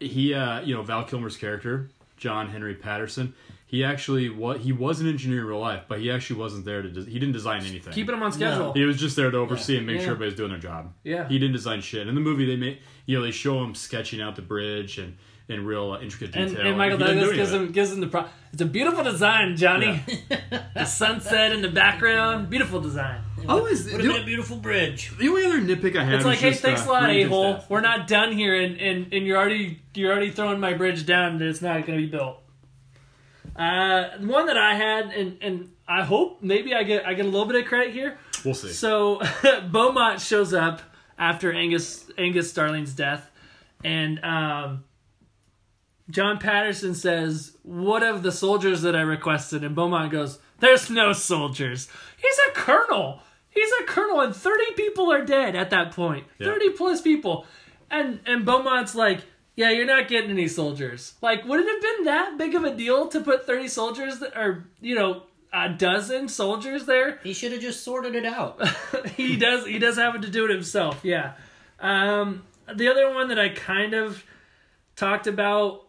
he uh, you know, Val Kilmer's character. John Henry Patterson, he actually was, he was an engineer in real life, but he actually wasn't there to, he didn't design anything. Keeping him on schedule. No. He was just there to oversee yeah. and make yeah. sure everybody's doing their job. Yeah. He didn't design shit. In the movie, they made, you know, they show him sketching out the bridge and in real uh, intricate detail. And, and Michael and Douglas gives him, gives him the pro It's a beautiful design, Johnny. Yeah. The sunset in the background. Beautiful design. Always, would have been a beautiful bridge. The only other nitpick I had it's like, hey, just, thanks uh, a lot, a-hole. We're not done here, and, and, and you're already you're already throwing my bridge down that it's not going to be built. Uh, one that I had, and and I hope maybe I get I get a little bit of credit here. We'll see. So Beaumont shows up after Angus Angus Starling's death, and um, John Patterson says, "What of the soldiers that I requested?" And Beaumont goes, "There's no soldiers. He's a colonel." He's a colonel, and thirty people are dead at that point. Yep. thirty plus people. And and Beaumont's like, yeah, you're not getting any soldiers. Like, would it have been that big of a deal to put thirty soldiers, that, or, you know, a dozen soldiers there? He should have just sorted it out. he does He does have to do it himself, yeah. Um, the other one that I kind of talked about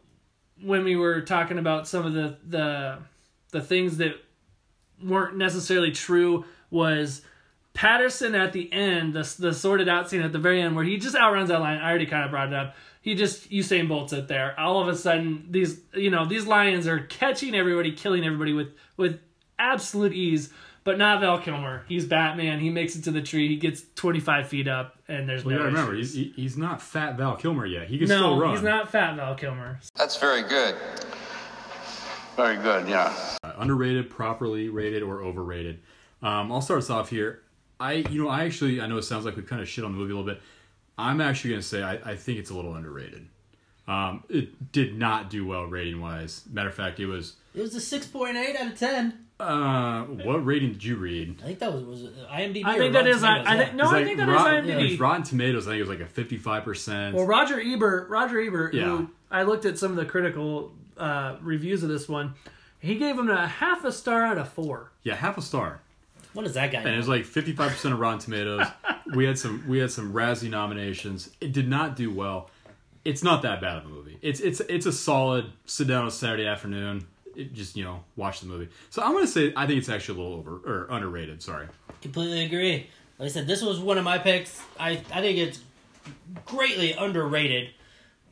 when we were talking about some of the the, the things that weren't necessarily true was Patterson at the end, the, the sorted out scene at the very end where he just outruns that lion. I already kind of brought it up. He just Usain Bolts it there. All of a sudden, these you know these lions are catching everybody, killing everybody with with absolute ease. But not Val Kilmer. He's Batman. He makes it to the tree. He gets twenty-five feet up, and there's well, no. You gotta remember, he's, he's not fat Val Kilmer yet. He can no, still run. No, he's not fat Val Kilmer. That's very good. Very good, yeah. Uh, underrated, properly rated, or overrated. Um, I'll start us off here. I, you know, I actually, I know it sounds like we kind of shit on the movie a little bit. I'm actually gonna say I, I think it's a little underrated. Um, it did not do well rating wise. Matter of fact, it was. It was a six point eight out of ten. Uh, what rating did you read? I think that was, was IMDb. I think that is. Tomatoes, I, I think, no, I like think that Rot, is IMDb. Yeah, Rotten Tomatoes. I think it was like a fifty-five percent. Well, Roger Ebert. Roger Ebert. Yeah. Who, I looked at some of the critical uh, reviews of this one. He gave him a half a star out of four. Yeah, half a star. What does that guy? And know? It was like fifty-five percent of Rotten Tomatoes. we had some. We had some Razzie nominations. It did not do well. It's not that bad of a movie. It's it's it's a solid sit down on a Saturday afternoon. It just, you know, watch the movie. So I'm going to say I think it's actually a little over, or underrated, sorry. Completely agree. Like I said, this was one of my picks. I, I think it's greatly underrated.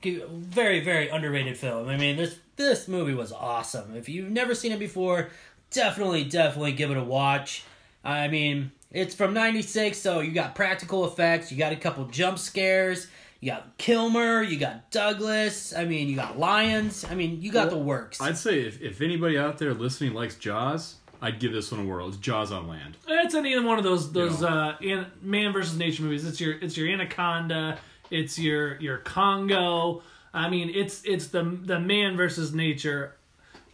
Very, very underrated film. I mean, this this movie was awesome. If you've never seen it before, definitely, definitely give it a watch. I mean, it's from ninety-six, so you got practical effects. You got a couple jump scares. You got Kilmer, you got Douglas, I mean, you got lions, I mean, you got well, the works. I'd say if, if anybody out there listening likes Jaws, I'd give this one a whirl. It's Jaws on land. It's any one of those those you know. uh, man versus nature movies. It's your it's your Anaconda, it's your your Congo. I mean, it's it's the the man versus nature.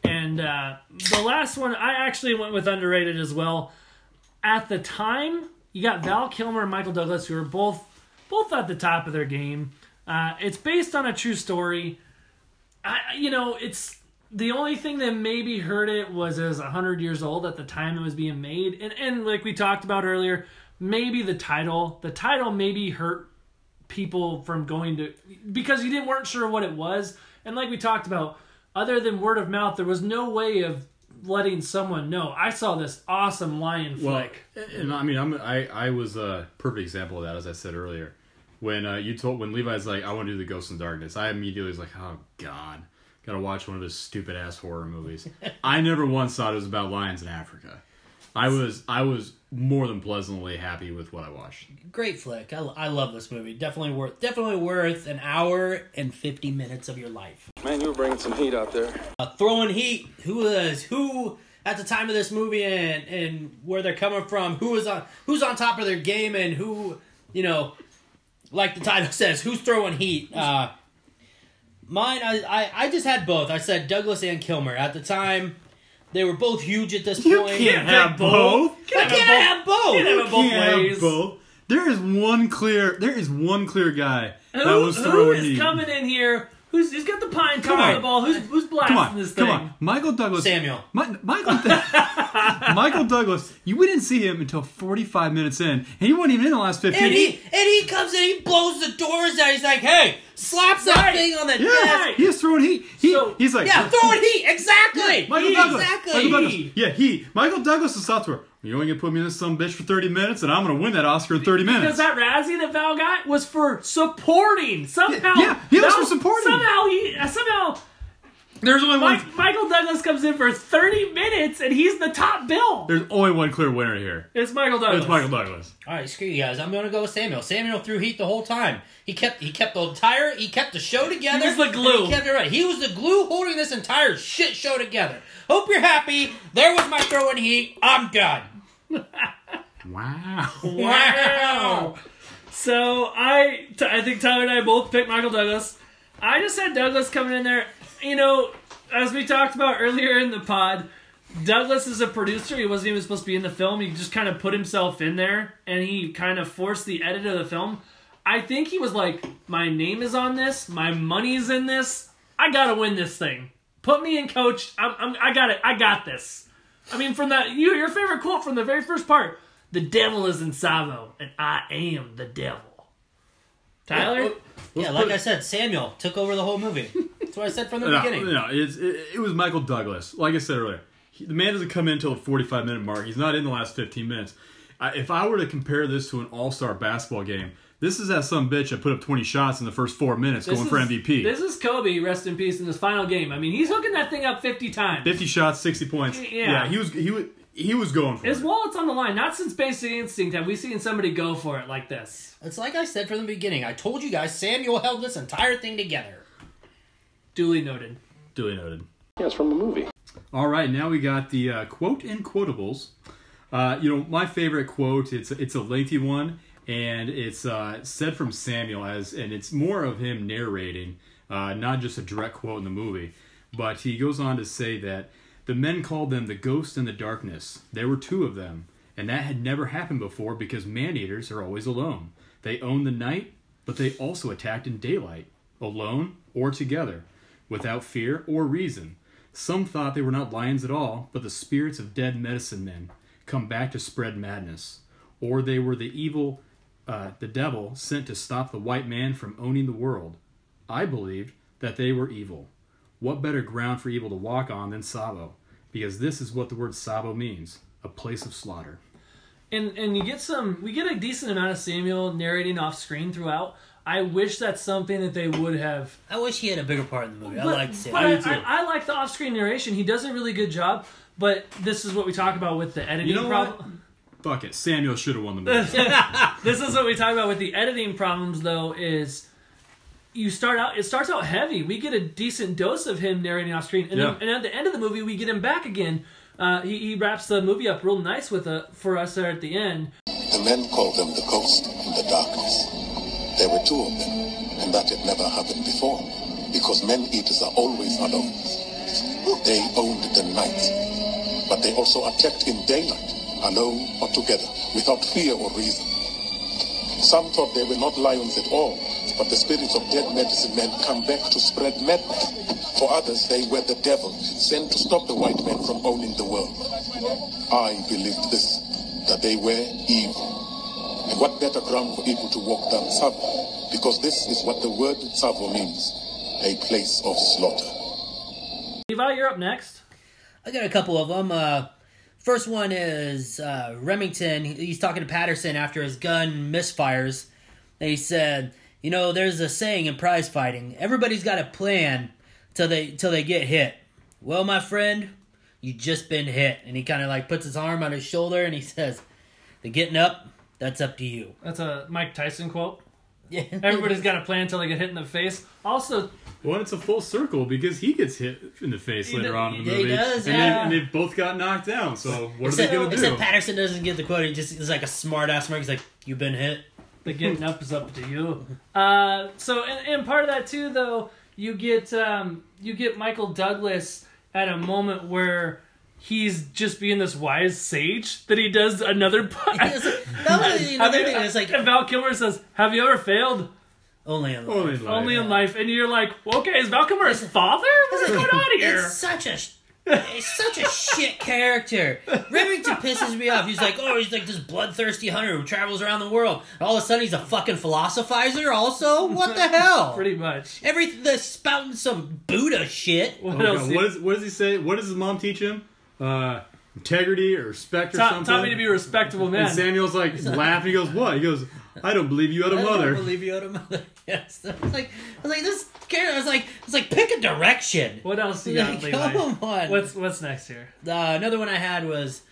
And uh, the last one, I actually went with underrated as well. At the time, you got Val Kilmer and Michael Douglas, who were both Both at the top of their game. Uh, it's based on a true story. I, you know, it's the only thing that maybe hurt it was it was one hundred years old at the time it was being made. And, and like we talked about earlier, maybe the title, the title maybe hurt people from going to, because you didn't weren't sure what it was. And like we talked about, other than word of mouth, there was no way of letting someone know I saw this awesome lion flick. Well, and I mean, I'm, I I was a perfect example of that, as I said earlier. When uh, you told when Levi's like, I want to do The Ghost and the Darkness, I immediately was like, oh, God. Got to watch one of those stupid-ass horror movies. I never once thought it was about lions in Africa. I was I was more than pleasantly happy with what I watched. Great flick. I, I love this movie. Definitely worth definitely worth an hour and fifty minutes of your life. Man, you were bringing some heat out there. Uh, throwing heat. Who was who at the time of this movie and, and where they're coming from. Who is on who's on top of their game and who, you know... Like the title says, who's throwing heat? Uh, mine, I, I, I just had both. I said Douglas and Kilmer. At the time, they were both huge at this you point. You can't have both. You can't have both. You can't have both ways. Have both. There is one clear. There is one clear guy who, that was throwing heat. Who is coming in here? Who's who's got the pine cone on the ball? Who's who's blasting come on, this thing? Come on, Michael Douglas. Samuel. My, Michael. Michael Douglas. You we didn't see him until forty-five minutes in, and he wasn't even in the last fifteen. And he and he comes in, he blows the doors out. He's like, "Hey," slaps that right. thing on the yeah. desk. He's throwing heat. He so, he's like, "Yeah, throwing heat." Exactly. Yeah, Michael he, Douglas. Exactly. Michael Douglas. Yeah, he. Michael Douglas is software. You only gonna put me in this some bitch for thirty minutes, and I'm gonna win that Oscar in thirty minutes. Because that Razzie that Val got was for supporting somehow. Yeah, yeah, Val, was for supporting. Somehow he somehow. There's only one. Mike, Michael Douglas comes in for thirty minutes, and he's the top bill. There's only one clear winner here. It's Michael Douglas. It's Michael Douglas. All right, screw you guys. I'm gonna go with Samuel. Samuel threw heat the whole time. He kept he kept the entire he kept the show together. He was the glue. He kept it right. He was the glue holding this entire shit show together. Hope you're happy. There was my throwing heat. I'm done. Wow. Wow. So I, t- I think Tyler and I both picked Michael Douglas. I just had Douglas coming in there. You know, as we talked about earlier in the pod, Douglas is a producer. He wasn't even supposed to be in the film. He just kind of put himself in there, and he kind of forced the edit of the film. I think he was like, my name is on this. My money's in this. I gotta win this thing. Put me in, coach. I'm, I'm, I got it. I got this. I mean, from that, you, your favorite quote from the very first part, the devil is in Tsavo, and I am the devil. Tyler? Yeah, like I said, Samuel took over the whole movie. That's what I said from the no, beginning. No, it's, it, it was Michael Douglas. Like I said earlier, he, the man doesn't come in until the forty-five minute mark. He's not in the last fifteen minutes. I, if I were to compare this to an all-star basketball game, this is that some bitch that put up twenty shots in the first four minutes this going is, for M V P. This is Kobe, rest in peace, in this final game. I mean, he's hooking that thing up fifty times. fifty shots, sixty points. Yeah, yeah he was he was, he was going for His it. His wallet's on the line. Not since Basic Instinct have we seen somebody go for it like this. It's like I said from the beginning. I told you guys Samuel held this entire thing together. Duly noted. Duly noted. Yeah, it's from a movie. All right, now we got the uh, quote and quotables. Uh, you know, my favorite quote, it's, it's a lengthy one, and it's uh, said from Samuel, as, and it's more of him narrating, uh, not just a direct quote in the movie. But he goes on to say that the men called them the Ghost and the Darkness. There were two of them, and that had never happened before because man-eaters are always alone. They own the night, but they also attacked in daylight, alone or together, without fear or reason. Some thought they were not lions at all, but the spirits of dead medicine men come back to spread madness. Or they were the evil, uh, the devil sent to stop the white man from owning the world. I believed that they were evil. What better ground for evil to walk on than Tsavo? Because this is what the word Tsavo means, a place of slaughter. And and you get some, we get a decent amount of Samuel narrating off screen throughout. I wish that's something that they would have. I wish he had a bigger part in the movie. But, I liked Sam. I, I, I like the off-screen narration. He does a really good job, but this is what we talk about with the editing you know problem. What? Fuck it. Samuel should have won the movie. This is what we talk about with the editing problems, though, is you start out, it starts out heavy. We get a decent dose of him narrating off-screen, and, yeah. and at the end of the movie, we get him back again. Uh, he, he wraps the movie up real nice with a, for us there at the end. The men called them the Ghost and the Darkness. There were two of them, and that had never happened before, because men-eaters are always alone. They owned the night, but they also attacked in daylight, alone or together, without fear or reason. Some thought they were not lions at all, but the spirits of dead medicine men come back to spread madness. For others, they were the devil, sent to stop the white man from owning the world. I believed this, that they were evil. And what better ground for people to walk down Tsavo? Because this is what the word Tsavo means, a place of slaughter. Levi, you're up next. I got a couple of them. Uh, first one is uh, Remington. He's talking to Patterson after his gun misfires. And he said, you know, there's a saying in prize fighting, everybody's got a plan till they, till they get hit. Well, my friend, you just been hit. And he kind of like puts his arm on his shoulder and he says, the getting up, that's up to you. That's a Mike Tyson quote. Yeah. Everybody's got a plan until they get hit in the face. Also, well, it's a full circle because he gets hit in the face later does, on in the movie. He does, and yeah. They, and they both got knocked down, so what except, are they going to do? Except Patterson doesn't get the quote. He just is like a smart-ass mark. He's like, you've been hit. The getting up is up to you. Uh, so, and, and part of that, too, though, you get um, you get Michael Douglas at a moment where he's just being this wise sage that he does another part. Like, that was another you, thing. It's like, and Val Kilmer says, have you ever failed? Only in life. Only in life. Only in life. And you're like, well, okay, is Val Kilmer his father? What's going on here? It's such a, it's such a shit character. Remington pisses me off. He's like, oh, he's like this bloodthirsty hunter who travels around the world. And all of a sudden, he's a fucking philosophizer also? What the hell? Pretty much. Everything, they're spouting some Buddha shit. What, oh, what, is, what does he say? What does his mom teach him? Uh, integrity or respect or Ta- something. Taught me to be a respectable man. And Samuel's like laughing. He goes, "What?" He goes, "I don't believe you had a mother." I don't believe you had a mother. Yes. I was like, I was like, this character. I was like, I was like, pick a direction. What else do you got? Like, come on. What's What's next here? Uh, another one I had was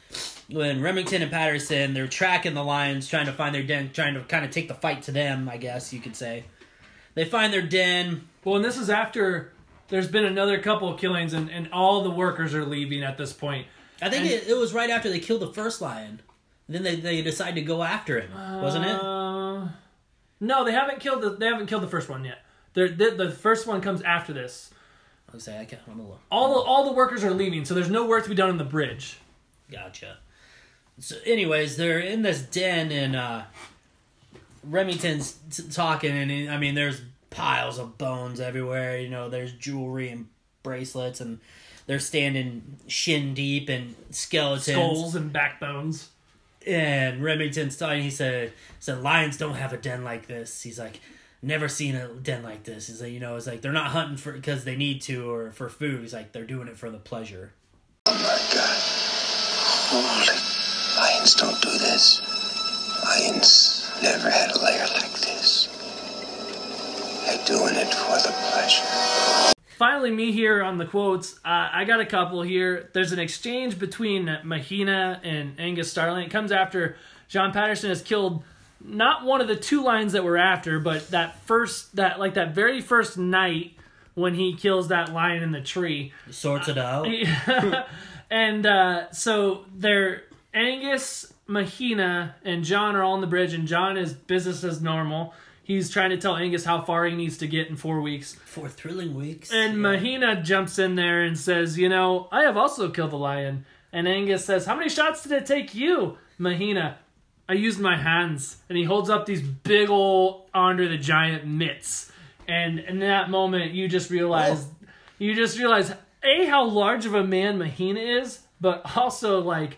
when Remington and Patterson, they're tracking the lions, trying to find their den, trying to kind of take the fight to them. I guess you could say they find their den. Well, and this is after. There's been another couple of killings, and, and all the workers are leaving at this point. I think it, it was right after they killed the first lion. And then they, they decide to go after him, wasn't it? Uh, no, they haven't killed the they haven't killed the first one yet. They're, they, the first one comes after this. I was saying, I can't. I'm a little, all the all the workers are leaving, so there's no work to be done on the bridge. Gotcha. So, anyways, they're in this den, and uh, Remington's t- talking, and I mean, there's piles of bones everywhere, you know, there's jewelry and bracelets, and they're standing shin deep in skeletons. Skulls and backbones. And Remington's talking, he said, said, lions don't have a den like this. He's like, never seen a den like this. He's like, you know, it's like, they're not hunting for because they need to or for food. He's like, they're doing it for the pleasure. Oh my God. Holy. Lions don't do this. Lions never had a lair like this. They're doing it for the pleasure. Finally, me here on the quotes. Uh, I got a couple here. There's an exchange between Mahina and Angus Starling. It comes after John Patterson has killed not one of the two lions that we're after, but that first, that like that very first night when he kills that lion in the tree. He sorts it out. Uh, and uh, so they're... Angus, Mahina, and John are all on the bridge, and John is business as normal. He's trying to tell Angus how far he needs to get in four weeks. Four thrilling weeks. And yeah. Mahina jumps in there and says, you know, I have also killed a lion. And Angus says, how many shots did it take you? Mahina, I used my hands. And he holds up these big old Andre the Giant mitts. And in that moment, you just realize, oh. you just realize, A, how large of a man Mahina is, but also, like...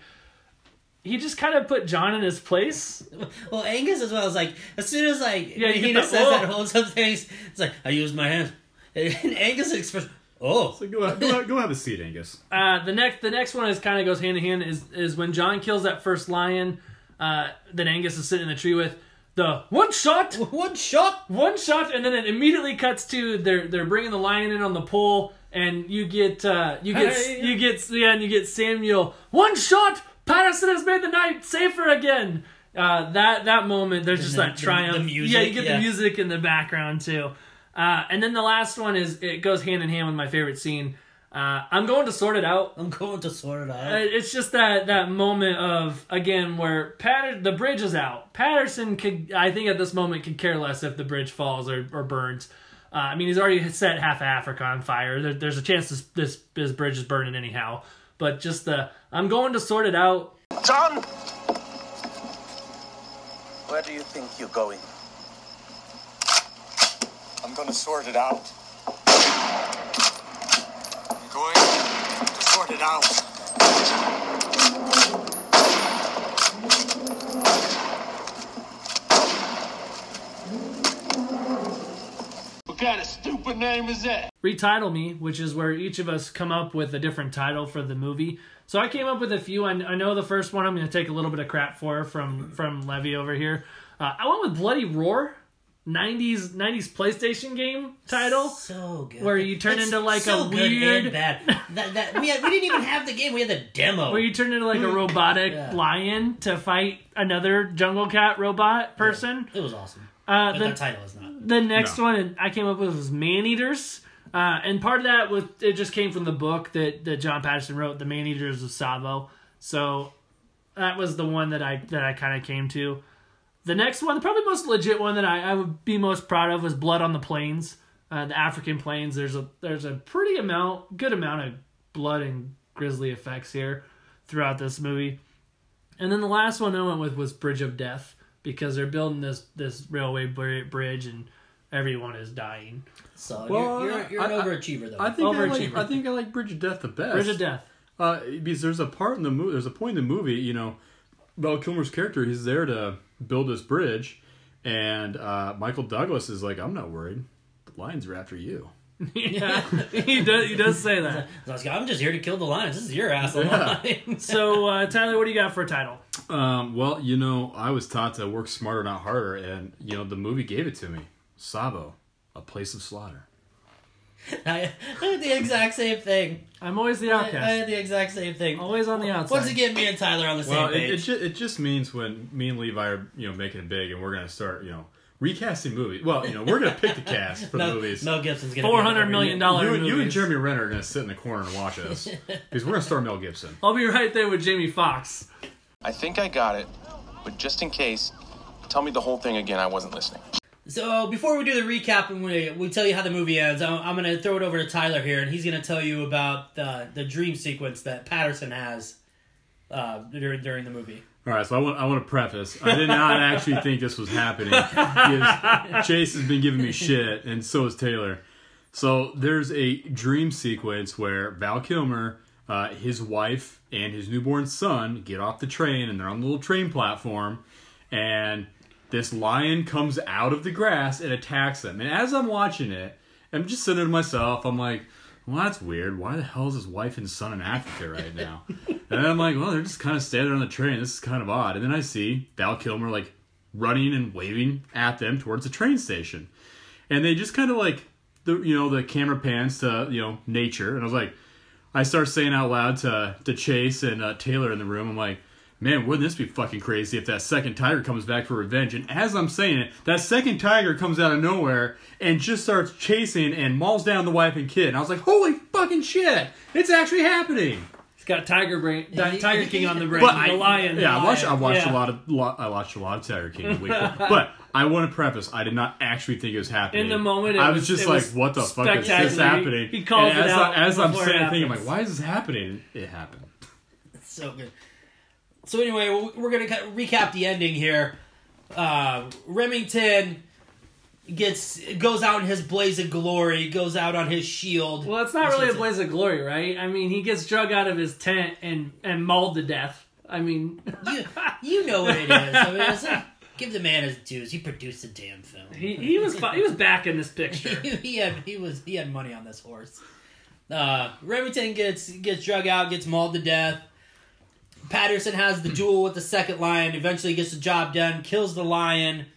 He just kind of put John in his place. Well, Angus as well is like, as soon as like yeah, Mahina says oh. that, holds up things, it's like, I used my hands. And, and Angus expresses, oh. So go, go, go have a seat, Angus. Uh, the next the next one is kind of goes hand in hand, is, is when John kills that first lion uh, that Angus is sitting in the tree with, the one shot! One shot! One shot! And then it immediately cuts to, they're, they're bringing the lion in on the pole, and you get, uh, you get, hey. you get, yeah, and you get Samuel, one shot! Patterson has made the night safer again. Uh, that that moment, there's and just the, that triumph. The, the music, yeah, you get yeah. the music in the background too. Uh, and then the last one is it goes hand in hand with my favorite scene. Uh, I'm going to sort it out. I'm going to sort it out. It's just that that moment of again where Patter the bridge is out. Patterson could, I think, at this moment could care less if the bridge falls or or burns. Uh, I mean, he's already set half of Africa on fire. There, there's a chance this, this this bridge is burning anyhow. But just the, I'm going to sort it out. John! Where do you think you're going? I'm going to sort it out. I'm going to sort it out. What kind of stupid name is that? Retitle Me, which is where each of us come up with a different title for the movie. So I came up with a few. I, I know the first one I'm going to take a little bit of crap for from, from Levy over here. Uh, I went with Bloody Roar, nineties nineties PlayStation game title. So good. Where you turn it's into like so a good weird... and bad. That, that, we, had, we didn't even have the game. We had the demo. Where you turn into like a robotic yeah. lion to fight another jungle cat robot person. Yeah. It was awesome. Uh, but the, that title is not. The next no. one I came up with was Man-Eaters. Uh, and part of that was it just came from the book that, that John Patterson wrote, The Man-Eaters of Tsavo. So that was the one that I that I kind of came to. The next one, probably the most legit one that I, I would be most proud of was Blood on the Plains, uh, the African Plains. There's a there's a pretty amount, good amount of blood and grisly effects here throughout this movie. And then the last one I went with was Bridge of Death because they're building this this railway bridge and. Everyone is dying. So well, you're, you're, you're an I, overachiever, though. I think, overachiever. I, like, I think I like Bridge of Death the best. Bridge of Death. Uh, because there's a part in the movie, there's a point in the movie, you know, Val Kilmer's character, he's there to build this bridge, and uh, Michael Douglas is like, I'm not worried. The lions are after you. Yeah, he does He does say that. I'm just here to kill the lions. This is your ass yeah. line. So, uh, Tyler, what do you got for a title? Um, well, you know, I was taught to work smarter, not harder, and, you know, the movie gave it to me. Tsavo, a place of slaughter. I, I had the exact same thing. I'm always the outcast. I, I had the exact same thing. Always on the outside. Once again, me and Tyler on the well, same it, page. It, ju- it just means when me and Levi are, you know, making it big and we're going to start, you know, recasting movies. Well, you know, we're going to pick the cast for no, the movies. Mel Gibson's going to four hundred million dollars movies. You, you and Jeremy Renner are going to sit in the corner and watch us. Because we're going to star Mel Gibson. I'll be right there with Jamie Foxx. I think I got it, but just in case, tell me the whole thing again. I wasn't listening. So, before we do the recap and we, we tell you how the movie ends, I'm, I'm going to throw it over to Tyler here, and he's going to tell you about the, the dream sequence that Patterson has uh, during, during the movie. All right, so I want, I want to preface. I did not actually think this was happening. Chase has been giving me shit, and so has Taylor. So, there's a dream sequence where Val Kilmer, uh, his wife, and his newborn son get off the train, and they're on the little train platform, and... this lion comes out of the grass and attacks them. And as I'm watching it, I'm just sitting to myself. I'm like, well, that's weird. Why the hell is his wife and son in Africa right now? And then I'm like, well, they're just kind of standing on the train. This is kind of odd. And then I see Val Kilmer, like, running and waving at them towards the train station. And they just kind of, like, the you know, the camera pans to, you know, nature. And I was like, I start saying out loud to, to Chase and uh, Taylor in the room, I'm like, man, wouldn't this be fucking crazy if that second tiger comes back for revenge? And as I'm saying it, that second tiger comes out of nowhere and just starts chasing and mauls down the wife and kid. And I was like, holy fucking shit, it's actually happening. It's got Tiger brain, Tiger King on the brain, but the I, lion. Yeah, the I watched, lion. I watched yeah. a lot of, lo, I watched a lot of Tiger King. Week but I want to preface, I did not actually think it was happening. In the moment, it I was, was just it like, was "What the fuck is this happening?" He calls and it as out. I, as I'm saying, thinking, I'm like, "Why is this happening?" It happened. It's so good. So anyway, we're gonna recap the ending here. Uh, Remington gets goes out in his blaze of glory, goes out on his shield. Well, it's not really a blaze of glory, right? I mean, he gets drug out of his tent and, and mauled to death. I mean... you, you know what it is. I mean, it's like, give the man his dues. He produced a damn film. He, he was he was back in this picture. he, he, had, he, was, he had money on this horse. Uh, Remington gets, gets drug out, gets mauled to death. Patterson has the duel with the second lion, eventually gets the job done, kills the lion...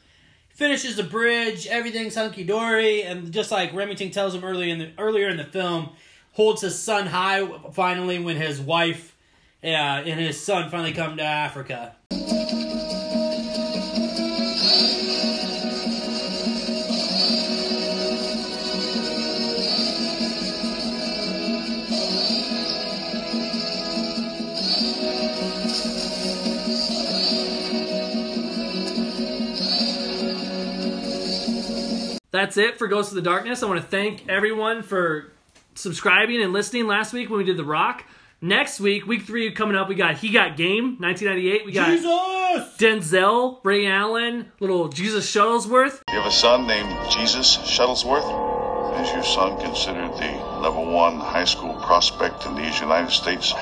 Finishes the bridge, everything's hunky-dory, and just like Remington tells him early in the, earlier in the film, holds his son high finally when his wife uh, and his son finally come to Africa. That's it for Ghost of the Darkness. I want to thank everyone for subscribing and listening last week when we did The Rock. Next week, week three coming up, we got He Got Game, nineteen ninety-eight. We got Jesus! Denzel, Ray Allen, little Jesus Shuttlesworth. You have a son named Jesus Shuttlesworth? Is your son considered the number one high school prospect in these United States?